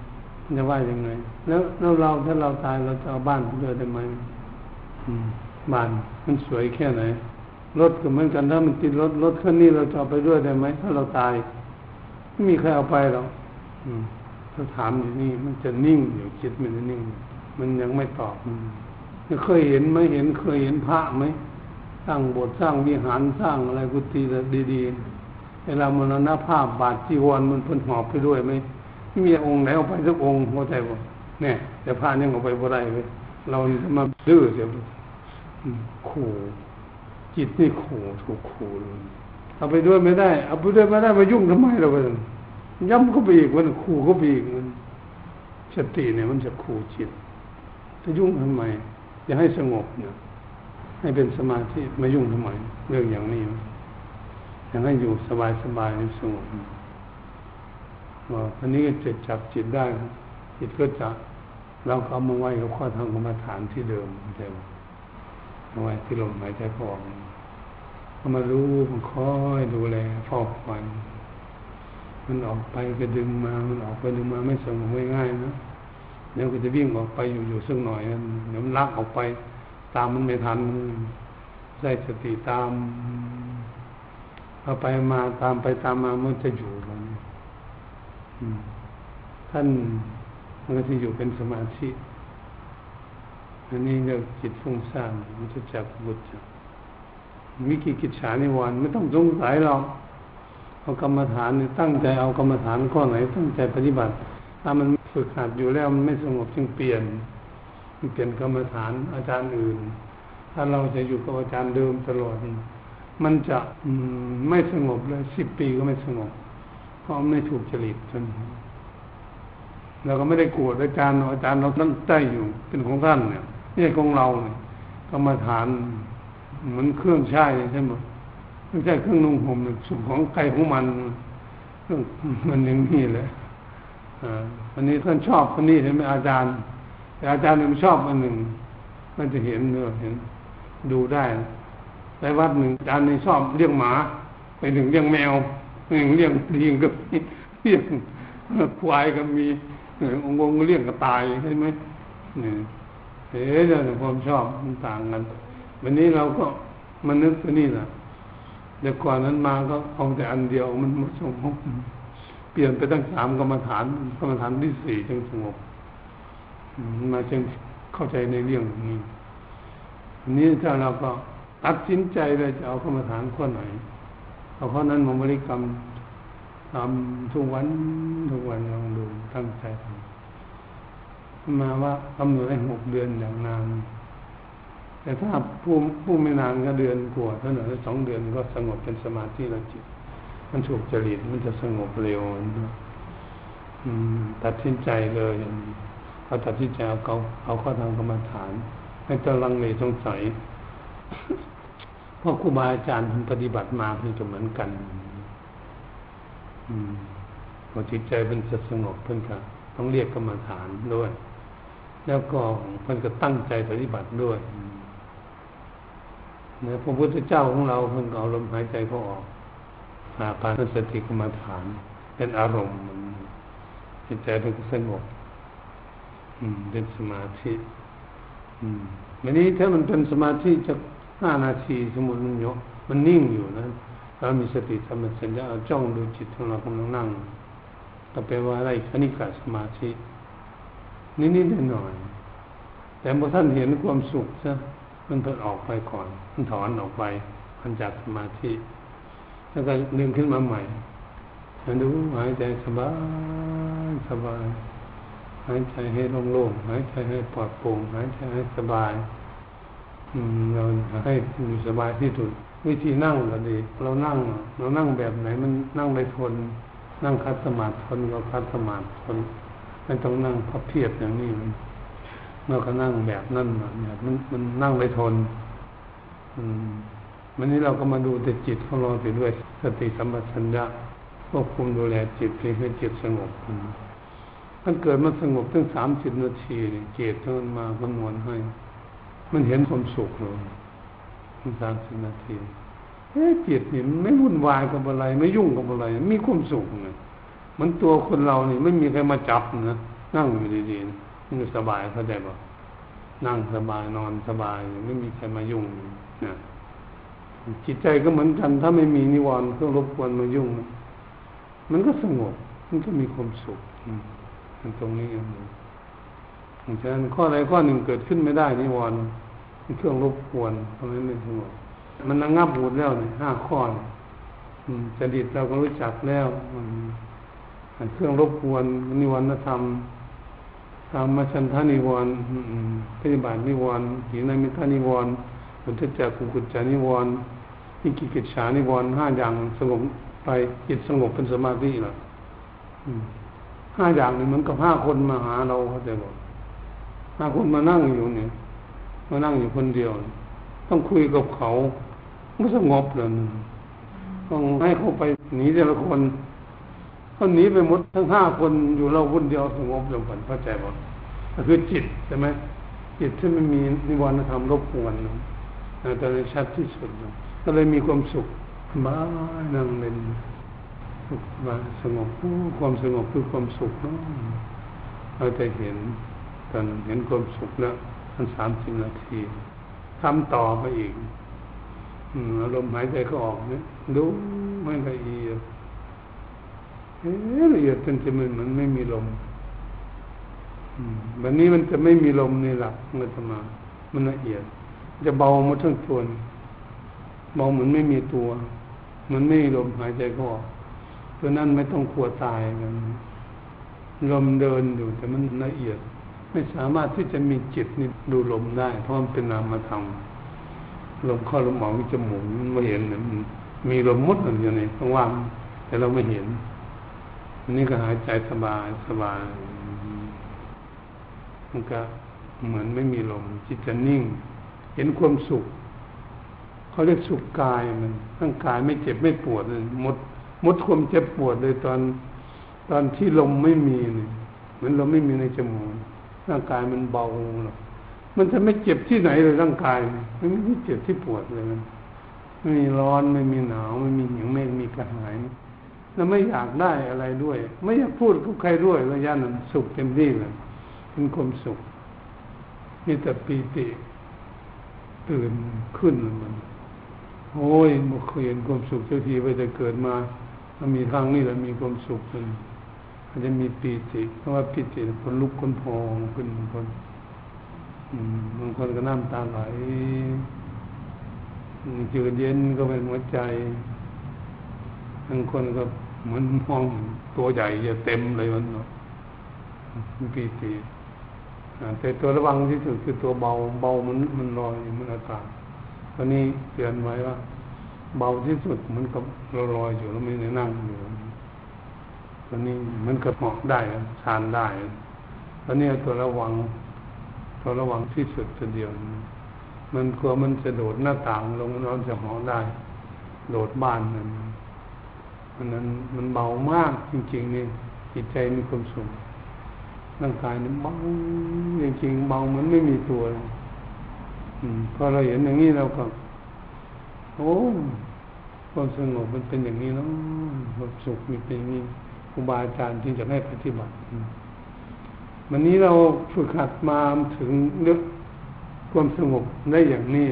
จะว่ายังไงแล้วแล้วเราถ้าเราตายเราจะเอาบ้านไปด้วยได้ไหมบ้านมันสวยแค่ไหนรถก็เหมือนกันถ้ามันติดรถรถคันนี้เราจะเอาไปด้วยได้ไหมถ้าเราตายไม่มีใครเอาไปหรอกถ้าถามอยู่นี่มันจะนิ่งอยู่จิตมันจะนิ่ง มันยังไม่ตอบเคยเห็นไหมเห็นเคยเห็นพระไหมสร้างโบสถ์สร้างวิหารสร้างอะไรกุฏิดีๆเวลามรณภาพบาดจีวรมันพ้นหอบไปด้วยไหมไม่มีองค์ไหนเอาไปสักองค์เข้าใจป่ะเนี่ยแต่พระนี่เอาไปบ่ได้เว้ยเรามาดื้อเสียขู่จิตนี่ขู่ถูกขู่เอาไปด้วยไม่ได้เอาไปด้วยไม่ได้มายุ่งทำไมเราไปย้ำก็ไปอีกมันขู่ก็ไปอีกมันสติเนี่ยมันจะขู่จิตจะยุ่งทำไมจะให้สงบเนี่ยให้เป็นสมาธิมายุ่งทำไมเรื่องอย่างนี้อยากให้อยู่สบายสบายให้สงบว่าอันนี้จะจับจิตได้จิตก็จะเราเอามาไว้กับข้อทางกรรมฐานที่เดิมใช่ไหมเอาไว้ที่ลมหายใจเข้าออกเอามารู้มันคอยดูแลฟอกฟันมันออกไปก็ดึงมามันออกไปดึงมาไม่สงบง่ายๆนะเดี๋ยวก็จะวิ่งออกไปอยู่ๆสักหน่อยนั้นเดี๋ยวมันลากออกไปตามมันไม่ทันใส่สติตามเอาไปมาตามไปตามมามันจะอยู่มันท่านมันก็จะอยู่เป็นสมาธิอันนี้เรียกจิตฟุ้งซ่านมันจะจับบุตรวิกิกิจฉานิวรณ์ไม่ต้องสงสัยหรอกเอากรรมฐานตั้งใจเอากรรมฐานข้อไหนตั้งใจปฏิบัติถ้ามันฝึกหัดอยู่แล้วมันไม่สงบจึงเปลี่ยนมันเปลี่ยนกรรมฐานอาจารย์อื่นถ้าเราจะอยู่กับอาจารย์เดิมตลอดมันจะไม่สงบเลยสิบปีก็ไม่สงบเพราะไม่ถูกจริตจนเราก็ไม่ได้โกรธอาจารย์อาจารย์เราตั้งใจอยู่เป็นของท่านเนี่ยนี่ของเราเนี่ยกรรมฐานเหมือนเครื่องใช้ใช่ไหมเครื่องใช้เครื่องนุ่งห่มสุขของใครของมันมันอย่างนี้แหละอันนี้ท่านชอบคนนี้ใช่ไหมอาจารย์แต่อาจารย์หนึ่งชอบอันหนึ่งมันจะเห็นเนอะเห็นดูได้ไปวัดหนึ่งอาจารย์นี่ชอบเลี้ยงหมาไปหนึ่งเลี้ยงแมวหนึ่งเลี้ยงลิงก็มีเลี้ยงควายก็มีองค์องค์เลี้ยงกระต่ายใช่ไหมเนี่ยเฮ้ยเนี่ยความชอบมันต่างกันวันนี้เราก็มานึกตัวนี้แหละแต่ก่อนนั้นมาก็เอาแต่อันเดียวมันไม่สงบเปลี่ยนไปตั้งสามกรรมฐานกรรมฐานที่สี่จึงสงบมาจึงเข้าใจในเรื่องนี้วันนี้ถ้าเราก็ตัดสินใจเลยจะเอากรรมฐานข้อไหนเอาข้อนั้นมาบริกรรมทำทุกวันทุกวันลองดูตั้งใจมาว่ากำหนดให้หกเดือนอย่างนานแต่ถ้าผู้ผู้ไม่นานก็เดือนกว่าเท่านั้นสองเดือนก็สงบเป็นสมาธิแล้วจิตมันถูกจริตมันจะสงบเร็วตัดสินใจเลยเอาตัดสินใจเอาเขาเอาข้อทางกรรมฐานไม่ต้องลังเลสงสัยเพราะครูบาอาจารย์ท่านปฏิบัติมาคือจะเหมือนกันพอจิตใจเป็นสงบเพื่อนก็ต้องเรียกกรรมฐานด้วยแล้วก็เพื่อนก็ตั้งใจปฏิบัติด้วยในพระพุทธเจ้าของเราเพื่อนเอาลมหายใจเขาออกอาปานสติกรรมฐานเป็นอารมณ์จิตใจเป็นสงบเป็นสมาธิวันนี้ถ้ามันเป็นสมาธิจะห้านาทีสมมุติมันยกมันนิ่งอยู่นะเรามีสติสัมปชัญญะจ้องดูจิตของเรากำลังนั่งก็แปลว่าอะไรอนิจจสมาธินิดๆหน่อยๆแต่พอท่านเห็นความสุขซะมันถอนออกไปก่อนมันถอนออกไปมันจากสมาธิแล้วก็ดึงขึ้นมาใหม่แล้วดูหายใจสบายสบายหายใจให้โล่งๆหายใจให้ปลอดโปร่งหายใจให้สบายเราให้อยู่สบายที่สุดวิธีนั่งก็ดีเรานั่งเรานั่งแบบไหนมันนั่งได้ทนนั่งคัดสมาธิทนเราคัดสมาธิทนไม่ต้องนั่งพับเพียบอย่างนี้มันเราก็นั่งแบบนั่นแบบมันมันนั่งได้ทนอืมวันนี้เราก็มาดูแต่จิตของเราไปด้วยสติสัมปชัญญะควบคุมดูแลจิตให้จิตสงบมันเกิดมันสงบตั้งสามสิบนาทีเนี่ยเจตมันมาคำนวณให้มันเห็นความสุขเลยสามสิบนาทีเอ๊ะจิตนี่ไม่วุ่นวายกับอะไรไม่ยุ่งกับอะไรมีความสุขเนี่ยมันตัวคนเรานี่ไม่มีใครมาจับนะนั่งอยู่ดีๆมันสบายเข้าใจป่ะนั่งสบายนอนสบายไม่มีใครมายุ่งนะจิตใจก็เหมือนกันถ้าไม่มีนิวรณ์เครื่องรบกวนมายุ่งมันก็สงบมันก็มีความสุขตรงนี้ ฉะนั้นข้อใดข้อหนึ่งเกิดขึ้นไม่ได้นิวรณ์เครื่องรบกวนตรงนั้นไม่ทั้งหมดมันระงับหมดแล้วเนี่ยห้าข้อจริตเราก็รู้จักแล้วเครื่องรบกวนนิวรณธรรมธรรมชันทานิวรณ์ปฏิบัตินิวรณ์หินามิทานิวรณ์อุทธัจจกุกุจจานิวรณ์วิกิกิจฉานิวรณ์ห้าอย่างสงบไปจิตสงบเป็นสมาธิล่ะห้าอย่างนี่เหมือนกับห้าคนมาหาเราเข้าใจบ่ห้าคนมานั่งอยู่เนี่ยมานั่งอยู่คนเดียวต้องคุยกับเขาไม่สงบเลยต้องให้เขาไปหนีแต่ละคนเขาหนีไปหมดทั้งห้าคนอยู่เราคนเดียวสงบลงกันเข้าใจบ่ก็คือจิตใช่ไหมจิตที่ไม่มีนิวรณธรรมรบกวนนะแต่ในชัดที่สุดก็เลยมีความสุขมานั่งเป็นสุขมาสงบความสงบคือความสุขเนาะเราจะเห็นตอนเห็นความสุขแล้วทั้งสามสิบนาทีทำต่อไปอีกอารมณ์หายใจก็ออกเนี่ยรู้ไม่ละเอียดละเอียดจนจะมันมันไม่มีลมวันนี้มันจะไม่มีลมในหลักเมื่อธรรมะมันละเอียดจะเบาหมดทั้งตัวเบาเหมือนไม่มีตัวมันไม่มีลมหายใจก็ออกเพราะนั้นไม่ต้องกลัวตายกันลมเดินอยู่แต่มันละเอียดไม่สามารถที่จะมีจิตนี่ดูลมได้เพราะมันเป็นนามธรรมลมเข้าลมออกที่จมูกไม่เห็นมีลมมุดอะไรอย่างนี้ว่างแต่เราไม่เห็นอันนี้ก็หายใจสบายสบายมันก็เหมือนไม่มีลมจิตจะนิ่งเห็นความสุขเขาเรียกสุขกายมันร่างกายไม่เจ็บไม่ปวดเลยหมดหมดความเจ็บปวดเลยตอนตอนที่ลมไม่มีเนี่ยเหมือนลมไม่มีในจมูกร่างกายมันเบาหรอกมันจะไม่เจ็บที่ไหนเลยร่างกายมันไม่เจ็บที่ปวดเลยมันไม่มีร้อนไม่มีหนาวไม่มีหิวไม่มีกระหายแล้วไม่อยากได้อะไรด้วยไม่อยากพูดกับใครด้วยระยะนั้นสุขเต็มที่เลยเป็นความสุขมีแต่ปีติตื่นขึ้นมันโอ้ยไม่เคยเห็นความสุขเท่าทีว่าจะเกิดมามันมีทางนี่แหละมีความสุขมันอาจจะมีปีติเพราะว่าปีติคนลุกคนพองขึ้นบางคนบางคนก็น้ำตาไหลจืดเย็นก็เป็นหัวใจบางคนก็เหมือนห้องตัวใหญ่จะเต็มเลยมันเนาะปีติแต่ตัวระวังที่สุดคือตัวเบาเบามันมันลอยมันอากาศตอนนี้เตือนไว้ว่าเบาที่สุดเหมือนกับเราลอยอยู่แล้วไม่ได้นั่งอยู่ตอนนี้มันก็เหมาะได้ทานได้ตอนนี้ตัวระวังตัวระวังที่สุดตัวเดียวมันกลัวมันจะโดดหน้าต่างลงนอนจะห่อได้โดดบ้านนั่นอันนั้นมันเบามากจริงๆนี่จิตใจมีความสุขร่างกายนี่เบาจริงๆเบาเหมือนไม่มีตัวพอเราเห็นอย่างนี้เราก็โอ้ความสงบมันเป็นอย่างนี้เนาะความสุขมันเป็นอย่างนี้ครูบาอาจารย์ที่จะให้ปฏิบัติวันนี้เราฝึกหัดมาถึงเรื่องความสงบได้อย่างนี้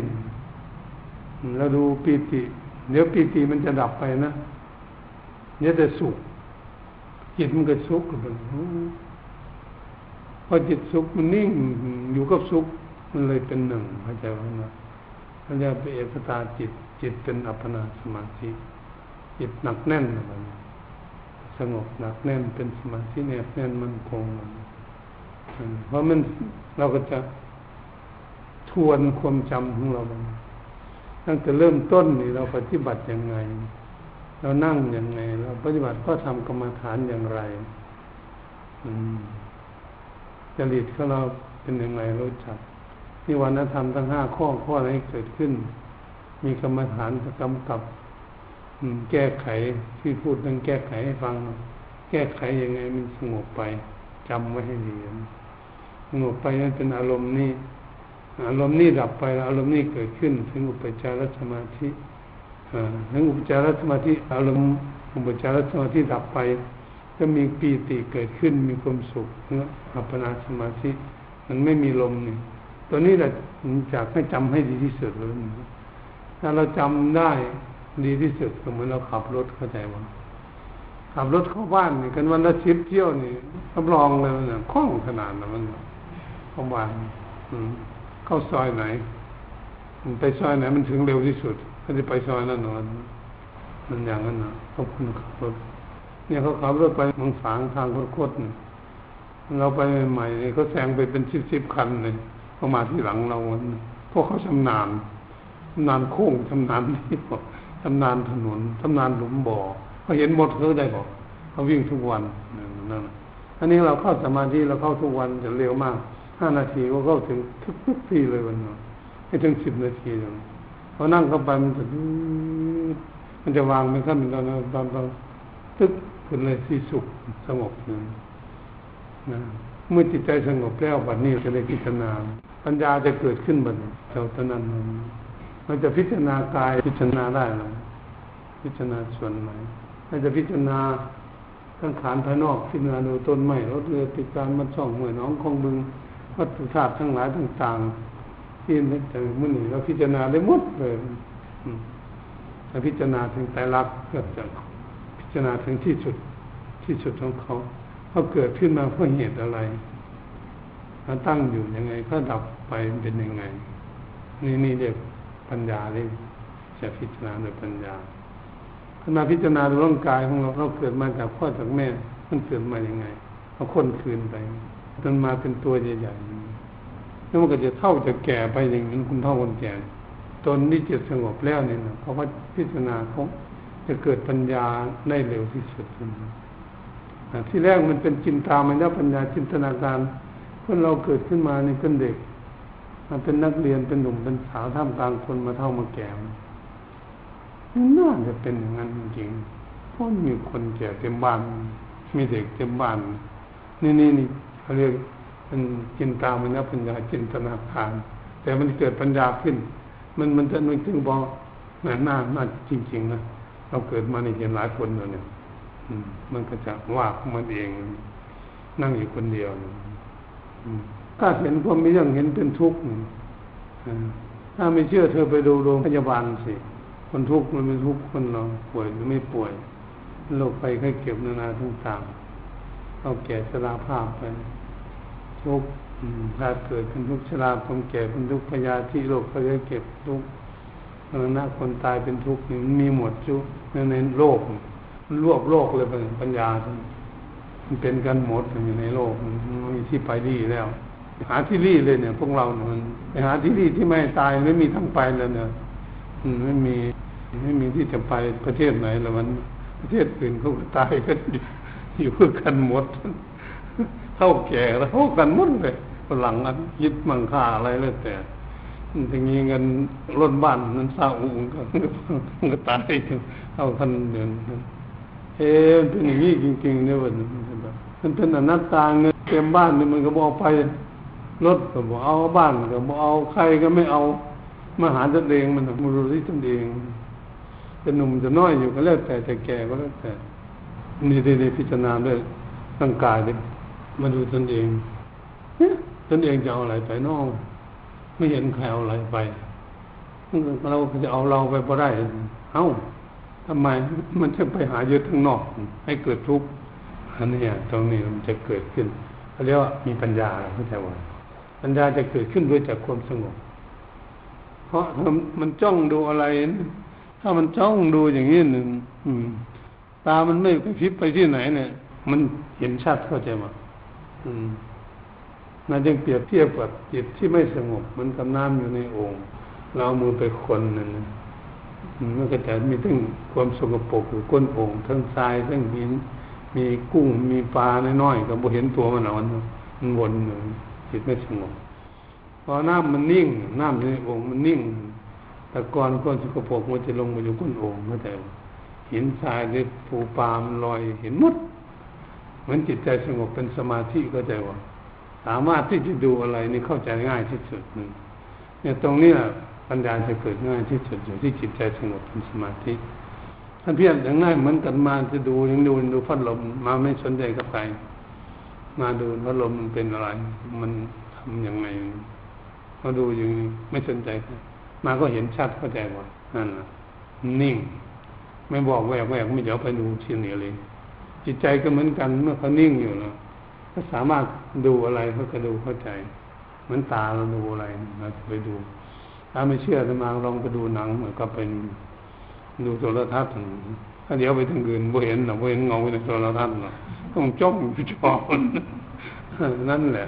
เราดูปีติเดี๋ยวปีติมันจะดับไปนะเดี๋ยวแต่สุขจิตมันก็สุขมันพอจิตสุขมันนิ่งอยู่กับสุขมันเลยเป็นหนึ่งเข้าใจว่านะพระเจ้าเป็นเอกตาจิตจิตเป็นอัปปนาสมาธิจิตหนักแน่นมันสงบหนักแน่นเป็นสมาธิแน่นแน่นมันคงเพราะมันเราก็จะทวนความจำของเราตั้งแต่เริ่มต้นนี่เราปฏิบัติยังไงเรานั่งยังไงเราปฏิบัติก็ทำกรรมฐานอย่างไรจริตของเราเป็นยังไงรู้จักนิวรณธรรมทั้งห้าข้อข้อไหนเกิดขึ้นมีกรรมฐานกำกับแก้ไขที่พูดต้องแก้ไขให้ฟังแก้ไขยังไงมันสงบไปจำไว้ให้ดีสงบไปนั่นเป็นอารมณ์นี้อารมณ์นี้ดับไปแล้วอารมณ์นี้เกิดขึ้นถึงอุปจารสมาธิถึงอุปจารสมาธิอารมณ์อุปจารสมาธิดับไปก็มีปีติเกิดขึ้นมีความสุขนะอัปปนาสมาธิมันไม่มีลมนี่ตัวนี้เราอยากให้จำให้ดีที่สุดเลยถ้าเราจำได้ดีที่สุดก็เหมือนเราขับรถเข้าใจว่าขับรถเข้าบ้านนี่กันวันละสิบเที่ยวนี่รับรองเลยมันคล่องขนาดนั้นมัน เขาวางเข้าซอยไหนไปซอยไหนมันถึงเร็วที่สุดเขาจะไปซอยนั่นนอนมันอย่างนั้นนะเขาคุณขับรถเนี่ยเขาขับรถไปมังสางทางโคตรๆเราไปใหม่ๆเขาแซงไปเป็นสิบๆคันเลยเขามาที่หลังเราเพราะเขาชำนาญชำนาญโค้งชำนาญที่บอกชำนาญถนนชำนาญหลุมบ่อเขาเห็นหมดเขาได้บอกเขาวิ่งทุกวันนั่นอันนี้เราเข้าสมาธิเราเข้าทุกวันจะเร็วมากห้านาทีก็เข้าถึงทุกทีเลยวันนี้ให้ถึงสิบนาทีเลยพอนั่งเข้าไปมันจะมันจะวางมันขั้นตอนตอนตอนตึ๊บขึ้นเลยสีสุขสงบเลยนะเมื่อจิตใจสงบแล้ววันนี้จะได้พิจารณาปัญญาจะเกิดขึ้นบนเจ้าตอนนั้นมันจะพิจารณากายพิจารณาได้หรือพิจารณาส่วนไหนมันจะพิจารณาสังขารภายนอกพิจารณาดูต้นไม้รถเรือติดการมันช่องห้วยน้องคลองบึงวัตถุธาตุทั้งหลายต่างๆที่มันจะมื้อนี้เราพิจารณาได้หมดเลยเราพิจารณาถึงไตรลักษณ์เกิดจากพิจารณาถึงที่สุดที่สุดของเขาเขาเกิดขึ้นมาเพราะเหตุอะไรเขาตั้งอยู่ยังไงเขาดับไปเป็นยังไงนี่นี่เรียกปัญญานี่จะพิจารณาโดยปัญญาขณะพิจารณาร่างกายของเราเราเกิดมาจากพ่อจากแม่มันเกิดมาอย่างไงเอาค้นคืนไปจนมาเป็นตัวใหญ่ๆแล้วมันก็จะเท่าจะแก่ไปอย่างนั้นคุณเท่าคนแก่ตอนนี้จิตสงบแล้วเนี่ยนะเขาก็พิจารณาเขาจะเกิดปัญญาได้เร็วที่สุดที่แรกมันเป็นจินตามันแล้วปัญญาจินตนาการคนเราเกิดขึ้นมาในเป็นเด็กมันเป็นนักเรียนเป็นหนุ่มเป็นสาวท่ามกลางคนมาเท่ามาแก่น่าจะเป็นอย่างนั้นจริงๆเพราะมีคนแก่เต็มบ้านมีเด็กเต็มบ้านนี่นี่นี่เขาเรียกเป็นจินตามันนะปัญญาจินตนาการแต่มันเกิดปัญญาขึ้นมันมันจะนึกถึงบอกหน้าหน้าหน้าจริงๆนะเราเกิดมาในเห็นหลายคนเลยเนี่ยมันก็จะว่าของมันเองนั่งอยู่คนเดียวถ้าเห็นความไม่ยั่งเห็นเป็นทุกข์ถ้าไม่เชื่อเธอไปดูโรงพยาบาลสิคนทุกข์มันเป็นทุกข์คนเราป่วยหรือไม่ป่วยโรคไปค่อยเก็บนานาต่างๆเอาแก่ชราภาพไปทุกข์พลาดเกิดเป็นทุกข์ชราความแก่เป็นทุกข์พยาธิโรคเขาจะเก็บทุกข์มรณะคนตายเป็นทุกข์มันมีหมดจุในในโลกมันรวบโลกเลยปัญญามันเป็นกันหมดอยู่ในโลกมันมีที่ไปดีแล้วหาที่รีเลยเนี่ยพวกเราเนี่ยไปหาที่รีที่ไม่ตายไม่มีทั้งไปแล้วเนี่ยไม่มีไม่มีที่จะไปประเทศไหนแล้วมันประเทศอื่นเขาก็ตายกันอยู่กันหมดเท่าแก่แล้วกันหมดเลยหลังนั้นยึดมังค่าอะไรแล้วแต่ถึงมีเงินล้นบ้านนั้นสร้างอุ้งก็ก็ตายเท่าพันเดือนเอ๊ะเป็นอย่างนี้จริงๆเนี่ยวันมันเป็นอนัตตาเงินเต็มบ้านเนี่ยมันก็บอกไปรถก็บอกเอาบ้านก็บอกเอาใครก็ไม่เอามาหาตนเองมันมาดูที่ตนเองจะหนุ่มจะน้อยอยู่ก็แล้วแต่จะแก่ก็แล้วแต่นี่ได้พิจารณาด้วยร่างกายเลยมาดูตนเองตนเองจะเอาอะไรไปนอกไม่เห็นใครเอาอะไรไปเราจะเอาเราไปก็ได้เอ้าทำไมมันจะไปหายึดข้างนอกให้เกิดทุกข์อันนี้ตรงนี้มันจะเกิดขึ้นเขาเรียกว่ามีปัญญาเข้าใจว่าปัญญาจะเกิดขึ้นด้วยจากความสงบเพราะมันจ้องดูอะไรถ้ามันจ้องดูอย่างนี้หนึ่งตามันไม่ไปพิบไปที่ไหนเนี่ยมันเห็นชัดเข้าใจมั้ยนั่นจึงเปรียบเทียบกับจิตที่ไม่สงบเหมือนกับน้ำอยู่ในโอ่งเรามือไปคนนั่นมันก็จะมีทั้งความสกปรกอยู่ก้นโอ่งทั้งทรายทั้งหินมีกุ้งมีปลาน้อยๆก็บ่เห็นตัวมันหรอกมันวนอยู่จิตไม่สงบพอน้ำมันนิ่งน้ำในโอ่งมันนิ่งตะกอนก้อนสกปรกมันจะลงมาอยู่ก้นโอ่งเข้าใจไหมหินทรายหรือปูปลามันลอยเห็นหมดเหมือนจิตใจสงบเป็นสมาธิเข้าใจว่าสามารถที่จะดูอะไรนี่เข้าใจง่ายที่สุดเนี่ยตรงนี้ปัญญาจะเกิดง่ายที่สุดอยู่ที่จิตใจสงบเป็นสมาธิท่านเพียงอย่างง่ายเหมือนกันมาจะดูยังดูดูพัดลมมาไม่สนใจกับใครมาดูพัดลมมันเป็นอะไรมันทำยังไงมาดูอยู่ไม่สนใจมาก็เห็นชัดเข้าใจว่านั่นน่ะนิ่งไม่บอกแวกแวกไม่เดี๋ยวไปดูที่เหนือเลยจิตใจก็เหมือนกันเมื่อเขานิ่งอยู่นะก็สามารถดูอะไรเขาก็ดูเข้าใจ เหมือนตาเราดูอะไรเราไปดูถ้าไม่เชื่อจะมาลองไปดูหนังเหมือนกับเป็นดูโทรทัศน์ถึงถ้าเดี๋ยวไปถึงอื่นไม่เห็นหรอกไม่เห็นเงาในโทรทัศน์หรอกต้องจ้องพิจารณานั่นแหละ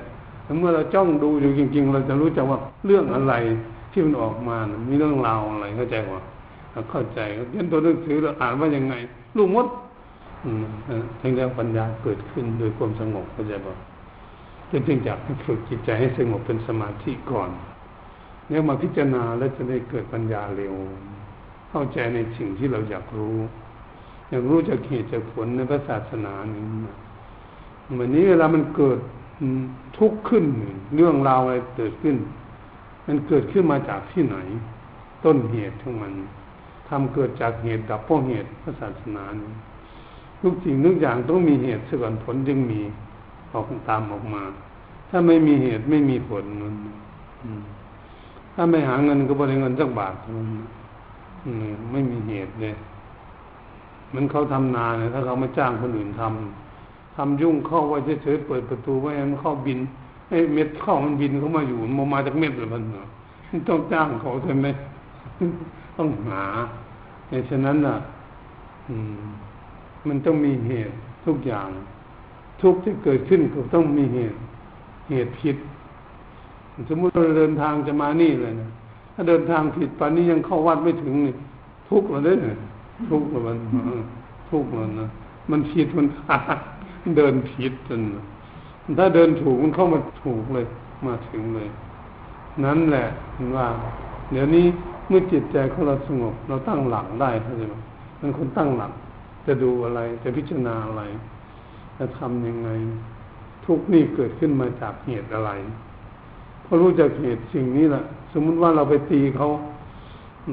เมื่อเราจ้องดูอยู่จริงๆเราจะรู้จักว่าเรื่องอะไรที่มันออกมามีเรื่องราวอะไรเข้าใจว่าเข้าใจเช่นตัวหนังสือเราอ่านว่ายังไงลูกมดทั้งแล้วปัญญาเกิดขึ้นโดยความสงบเข้าใจป่ะจึงจึงอยากให้ฝึกจิตใจให้สงบเป็นสมาธิก่อนแล้วมาพิจารณาแล้วจะได้เกิดปัญญาเร็วเข้าใจในสิ่งที่เราอยากรู้อยากรู้จากเหตุจากผลในพระศาสนานี้วันนี้เวลามันเกิดทุกข์ขึ้นเรื่องราวอะไรเกิดขึ้นมันเกิดขึ้นมาจากที่ไหนต้นเหตุของมันทำเกิดจากเหตุดับเพราะเหตุพระศาสนานี้ทุกสิ่งทุกอย่างต้องมีเหตุเสียก่อนผลจึงมีออกตามออกมาถ้าไม่มีเหตุไม่มีผลมันถ้าไม่หาเงินก็บ่ได้เงินสักบาทไม่มีเหตุเลยมันเขาทำนาเนี่ยถ้าเขาไม่จ้างคนอื่นทำทำยุ่งเข้าไว้เฉยๆเปิดประตูไว้ให้มันเข้าบินไอ้เม็ดข้าวมันบินเข้ามาอยู่มันมาจากเม็ดหรือมันต้องจ้างเขาใช่ไหมต้องหาเพราะฉะนั้นน่ะมันต้องมีเหตุทุกอย่างทุกที่เกิดขึ้นก็ต้องมีเหตุเหตุผิดสมมุติเราเดินทางจะมานี่เลยนะถ้าเดินทางผิดป่านนี้ยังเข้าวัดไม่ถึงนี่ทุกข์แล้วเด้อทุกข์แล้วมันทุกข์แล้วนะมันผิดมันเดินผิดจนถ้าเดินถูกมันเข้ามาถูกเลยมาถึงเลยนั่นแหละว่าเดี๋ยวนี้เมื่อจิตใจของเราสงบเราตั้งหลักได้เข้าใจมั้ยมันคนตั้งหลักจะดูอะไรจะพิจารณาอะไรจะทำยังไงทุกนี่เกิดขึ้นมาจากเหตุอะไรพอรู้จากเหตุสิ่งนี้ล่ะสมมุติว่าเราไปตีเขา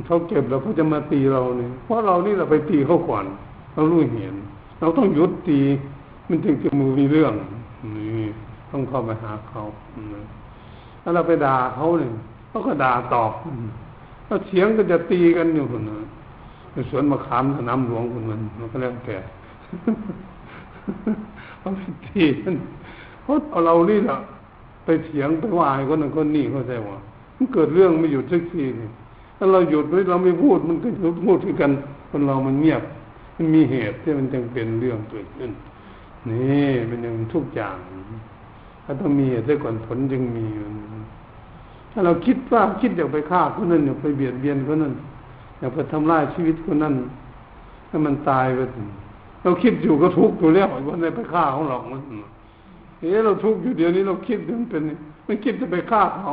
เขาเก็บแล้วเขาจะมาตีเราเนี่ยเพราะเรานี่แหละไปตีเขาก่อนเรารู้เห็นเราต้องหยุดตีมันถึงจะมือมีเรื่องนี่ต้องเข้าไปหาเขาถ้าเราไปด่าเขาเนี่ยเขาก็ด่าตอบแล้วเสียงก็จะตีกันอยู่คนน่ะสวนมะขามน้ำหลวงคนมันมันก็แล้วแต่เอาไปตีกันเพราะเรานี่แหละไปเถียงไปว่าไอ้คนนั้นคนนี้เข้าใจว่ามันเกิดเรื่องไม่หยุดสักทีนี่ถ้าเราหยุดไว้เราไม่พูดมันก็หยุดพูดคือกันคนเรามันเงียบมันมีเหตุที่มันจึงเป็นเรื่องเกิดขึ้นนี่มันยังทุกอย่างถ้าต้องมีเหตุก่อนผลจึงมีถ้าเราคิดว่าคิดอยากไปฆ่าคนนั้นอยากไปเบียดเบียนคนนั้นอยากไปทำลายชีวิตคนนั้นให้มันตายไปเราคิดอยู่ก็ทุกข์อยู่แล้วว่าในไปฆ่าเขาหรอกมันเอ๊ะเราทุกข์อยู่เดี๋ยวนี้เราคิดมันเป็นไม่คิดจะไปฆ่าเขา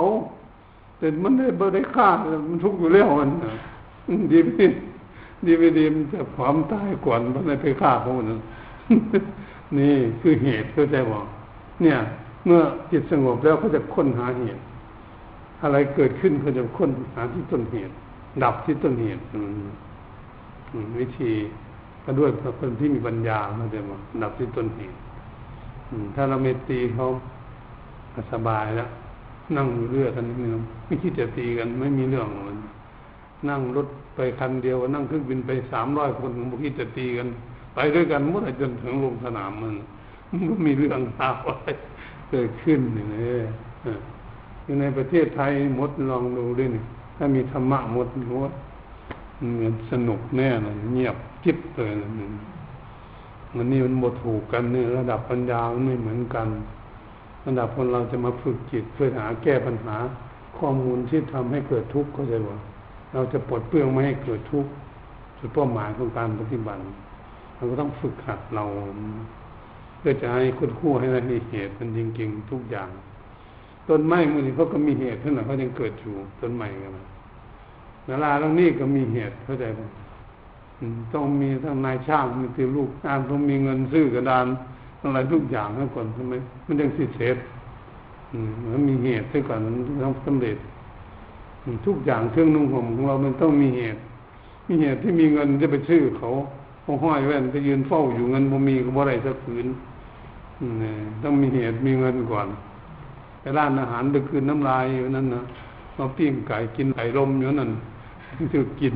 แต่มันได้บ่ได้ฆ่ามันทุกข์อยู่แล้วมันดีไม่ดีไม่ดีมันจะความตายก่อนมันได้ไปฆ่าเขานั่นนี่คือเหตุเข้าใจบ่เนี่ยเมื่อจิตสงบแล้วก็จะค้นหาเหตุอะไรเกิดขึ้นก็จะค้นหาที่ต้นเหตุดับที่ต้นเหตุวิธีก็ด้วยคนที่มีปัญญาเข้าใจบ่ดับที่ต้นเหตุถ้าเราไม่ตีเขาก็สบายแล้วนั่งเรื่อยกันนิดนึงไม่คิดจะตีกันไม่มีเรื่องมันนั่งรถไปคันเดียวนั่งเครื่องบินไปสามร้อยคนไม่คิดจะตีกันไปด้วยกันเมื่อไหร่จนถึงลงสนามมันก็มีเรื่องราวอะไรเกิดขึ้นนี่อยู่ในประเทศไทยมดลองดูด้วยนี่ถ้ามีธรรมะมดมดมันสนุกแน่เลยเงียบจิ๊บเลยมันนี่มันหมดถูกกันเนี่ยระดับปัญญามันไม่เหมือนกันระดับคนเราจะมาฝึกจิตเพื่อหาแก้ปัญหาข้อมูลที่ทำให้เกิดทุกข์เข้าใจว่าเราจะปลดเปลื้องไม่ให้เกิดทุกข์จุดเป้าหมายของการปฏิบัติเราก็ต้องฝึกหัดเราเพื่อจะให้คุ้นคู่ให้ได้เหตุมันจริงๆทุกอย่างต้นไม้มันนี่เขาก็มีเหตุเท่านั้นเขายังเกิดอยู่ต้นไม้กันนาลาตรงนี้ก็มีเหตุเข้าใจว่าต้องมีทั้งนายช่างมีติลูกงานต้องมีเงินซื้อกระดานอะไรทุกอย่างทั้งก่อนใช่ไหมมันยังสิเสร็จมันมีเหตุทั้งก่อนมันต้องสำเร็จทุกอย่างเครื่องนุ่งห่มของเรามันต้องมีเหตุมีเหตุที่มีเงินจะไปซื้อเขาเขาห้อยแว่นไปยืนเฝ้าอยู่เงินพอมีก็บ่ได้สักผืนต้องมีเหตุมีเงินก่อนไปร้านอาหารไปคืนน้ำลายอยู่นั่นนะมาปิ้งไก่กินไก่ลมอยู่นั่นจะกิน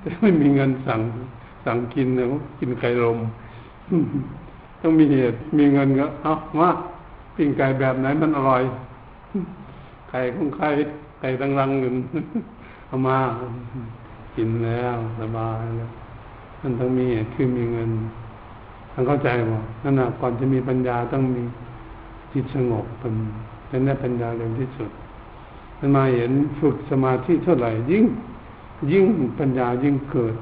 แต่ไม่มีเงินสั่งสั่งกินนะกินไก่ลมต้องมีเหตุมีเงินก็เอามาปิ้งไก่แบบไหนมันอร่อย ก่ของใครไก่ตังรังอยู่เอามากินแล้วสบายแล้วมันต้องมีคือมีเงินท่านเข้าใจว่านั่นน่ะก่อนจะมีปัญญาต้องมีจิตสงบเป็นเป็นได้ปัญญาเร็วที่สุดมันมาเห็นฝึกสมาธิเท่าไหร่ยิ่งยิ่งปัญญายิ่งเกิด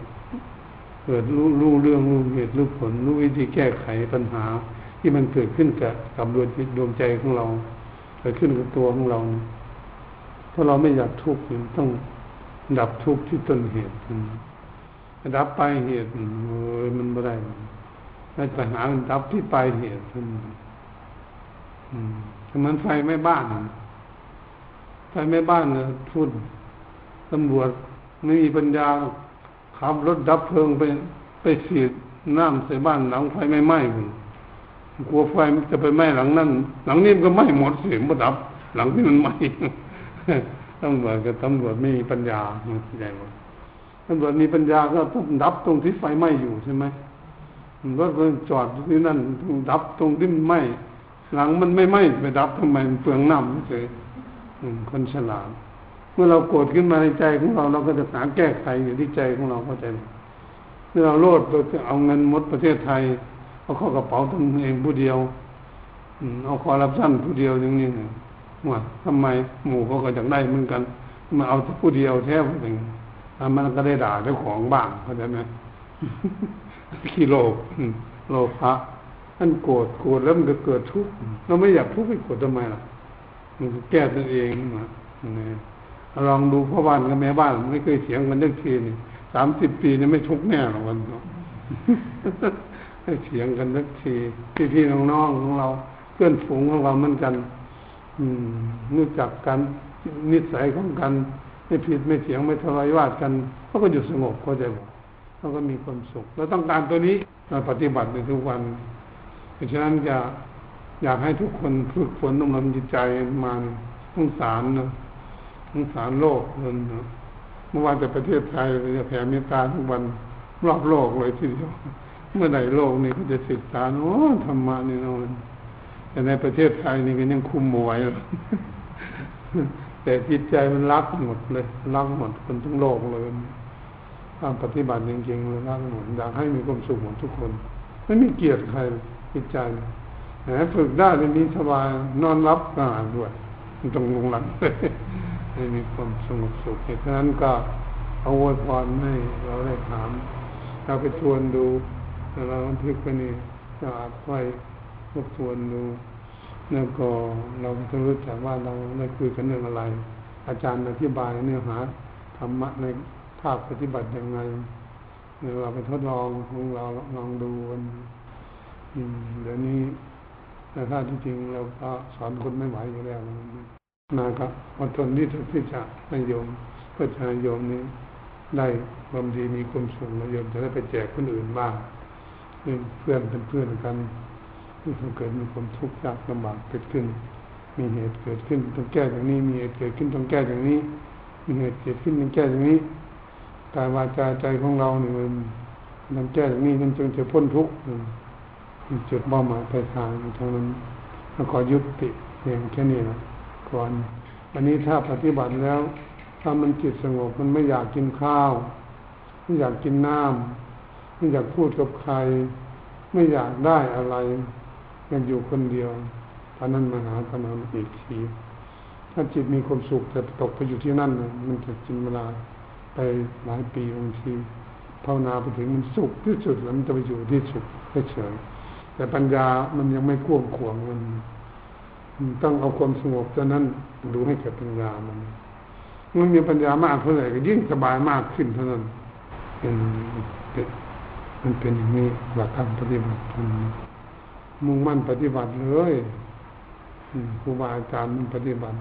เกิดรู้รู้เรื่องรู้เหตุรู้ผลรู้วิธีแก้ไขปัญหาที่มันเกิดขึ้นกับกับดวงจิตดวงใจของเราเกิดขึ้นกับตัวของเราถ้าเราไม่อยากทุกข์ต้องดับทุกข์ที่ต้นเหตุดับปลายเหตุเออมันไม่ได้ไม่ปัญหามันดับที่ปลายเหตุอืมเหมือนไฟไหม้บ้านไฟไหม้บ้านน่ะทุนตำรวจไม่มีปัญญาขับรถดับเพลิงไปไปฉีดน้ำใส่บ้านหลังไฟไม่ไหม้คุณกลัวไฟจะไปไหม้หลังนั้นหลังนี้มันก็ไหม้หมดเสียหมดดับหลังที่มันไหม้ตำรวจกับตำรวจไม่มีปัญญาใหญ่หมดตำรวจมีปัญญาก็ต้องดับตรงที่ไฟไหม้อยู่ใช่ไหมรถก็จอดที่นั่นดับตรงที่มันไหม้หลังมันไม่ไหม้ไปดับทำไมมันเปลืองน้ำเฉยคนฉลาดเมื่อเราโกรธขึ้นมาในใจของเราเราก็จะหาแก้ไขอยู่ที่ใจของเราเข้าใจไหมเมื่อเราโลดเราจะเอาเงินหมดประเทศไทยเอาเข้ากระเป๋าตนเองผู้เดียวเอาคอรับสั้นผู้เดียวอย่างนี้ว่าทำไมหมู่เขาก็อยากได้เหมือนกันมาเอาผู้เดียวแท้ผู้หนึ่งมันก็ได้ด่าเจ้าของบ้างเข้าใจไหม ขี้โลภโลภะนั่นโกรธโกรธแล้วมันก็เกิดทุกข์เราไม่อยากทุกข์ไปโกรธทำไมล่ะมันแก้ตนเองมาลองดูพ่อบ้านกับแม่บ้านไม่เคยเถียงกันเรื่องทีนี่สามสิบปีนี่ไม่ทุกข์แน่หรอกวันนี้ไม่เถียงกันเรื่องทีพี่พี่น้องๆของเราเพื่อนฝูงของเราเหมือนกันรู้จักกันนิสัยของกันไม่ผิดไม่เถียงไม่ทะเลาะวิวาทกันเขาก็อยู่สงบเข้าใจบ่เขาก็มีความสุขเราต้องการตัวนี้เราปฏิบัติในทุกวันเพราะฉะนั้นจะอยากให้ทุกคนฝึกฝนอบรมจิตใจมาสงสารนะสงสารโลกนั่นนะเมื่อวานแต่ประเทศไทยแผ่เมตตาทุกวันรอบโลกเลยทีเดียวเมื่อไหร่โลกนี่ก็จะศึกษาโอ้ธรรมะนี่เราแต่ในประเทศไทยนี่ก็ยังคุมหมวยแต่จิตใจมันรักหมดเลยรักหมดคนทั้งโลกเลยถ้าปฏิบัติจริงๆเลยรักหมดอยากให้มีความสุขหมดทุกคนไม่มีเกียรติใครจิตใจนะฝึกได้เป็นนิสบายนอนรับงานด้วยตรงลงหลังให้มีความสงบสุขฉะนั้นก็เอาอวยพรให้เราได้ถามเราไปทวนดูเราบันทึกไปนี่จะอาจค่อยทบทวนดูแล้วก็เราจะรู้จักว่าเราได้คุยกันเรื่องอะไรอาจารย์อธิบายเนื้อหาธรรมะในภาคปฏิบัติยังไงเราไปทดลองของเราลองดูกันเดี๋ยวนี้แต่ถ้าที่จริงเราก็สอนคนไม่ไหวอยู่แล้วนะครับอดทนนิดที่จะให้โยมเพื่อให้โยมนี้ได้ความดีมีความสุขแล้วโยมจะได้ไปแจกคนอื่นบ้างเพื่อนเป็นเพื่อนกันที่เกิดมีความทุกข์ยากลำบากเกิดขึ้นมีเหตุเกิดขึ้นต้องแก้อย่างนี้มีเหตุเกิดขึ้นต้องแก้อย่างนี้มีเหตุเกิดขึ้นต้องแก้อย่างนี้กายวาจาใจของเราเนี่ยมันต้องแก้อย่างนี้นั่นจึงจะพ้นทุกข์จุดเป้าหมายปลายทางทางนั้นเราขอยุติเพียงแค่นี้นะก่อนวันนี้ถ้าปฏิบัติแล้วถ้ามันจิตสงบมันไม่อยากกินข้าวไม่อยากกินน้ำไม่อยากพูดกับใครไม่อยากได้อะไรยังอยู่คนเดียวตอนนั้นมาหาธรรมะอีกทีถ้าจิตมีความสุขแต่ตกไปอยู่ที่นั่นมันจะกินเวลาไปหลายปีบางทีภาวนาไปถึงมันสุขที่สุดแล้วมันจะไปอยู่ที่สุขเฉยๆแต่ปัญญามันยังไม่ควบคุมมันต้องเอาความสงบตอนนั้นดูให้เกิดปัญญามันเมื่อมีปัญญามากเท่าไหร่ก็ยิ่งสบายมากขึ้นเท่านั้นเป็นมันเป็นอย่างนี้หลักการปฏิบัติธรรมมุ่งมั่นปฏิบัติเลยครูบาอาจารย์มันปฏิบัติ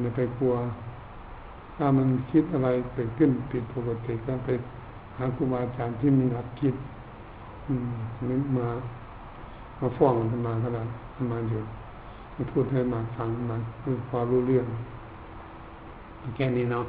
ไม่ไปกลัวถ้ามันคิดอะไรเกิดขึ้นผิดปกติก็ไปหาครูบาอาจารย์ที่มีหลักคิดนึกมามาฟ้องมันมาก็ได้มันมาอยู่พูดให้มาฟังมาคือพอรู้เรื่องแค่นี้เนาะ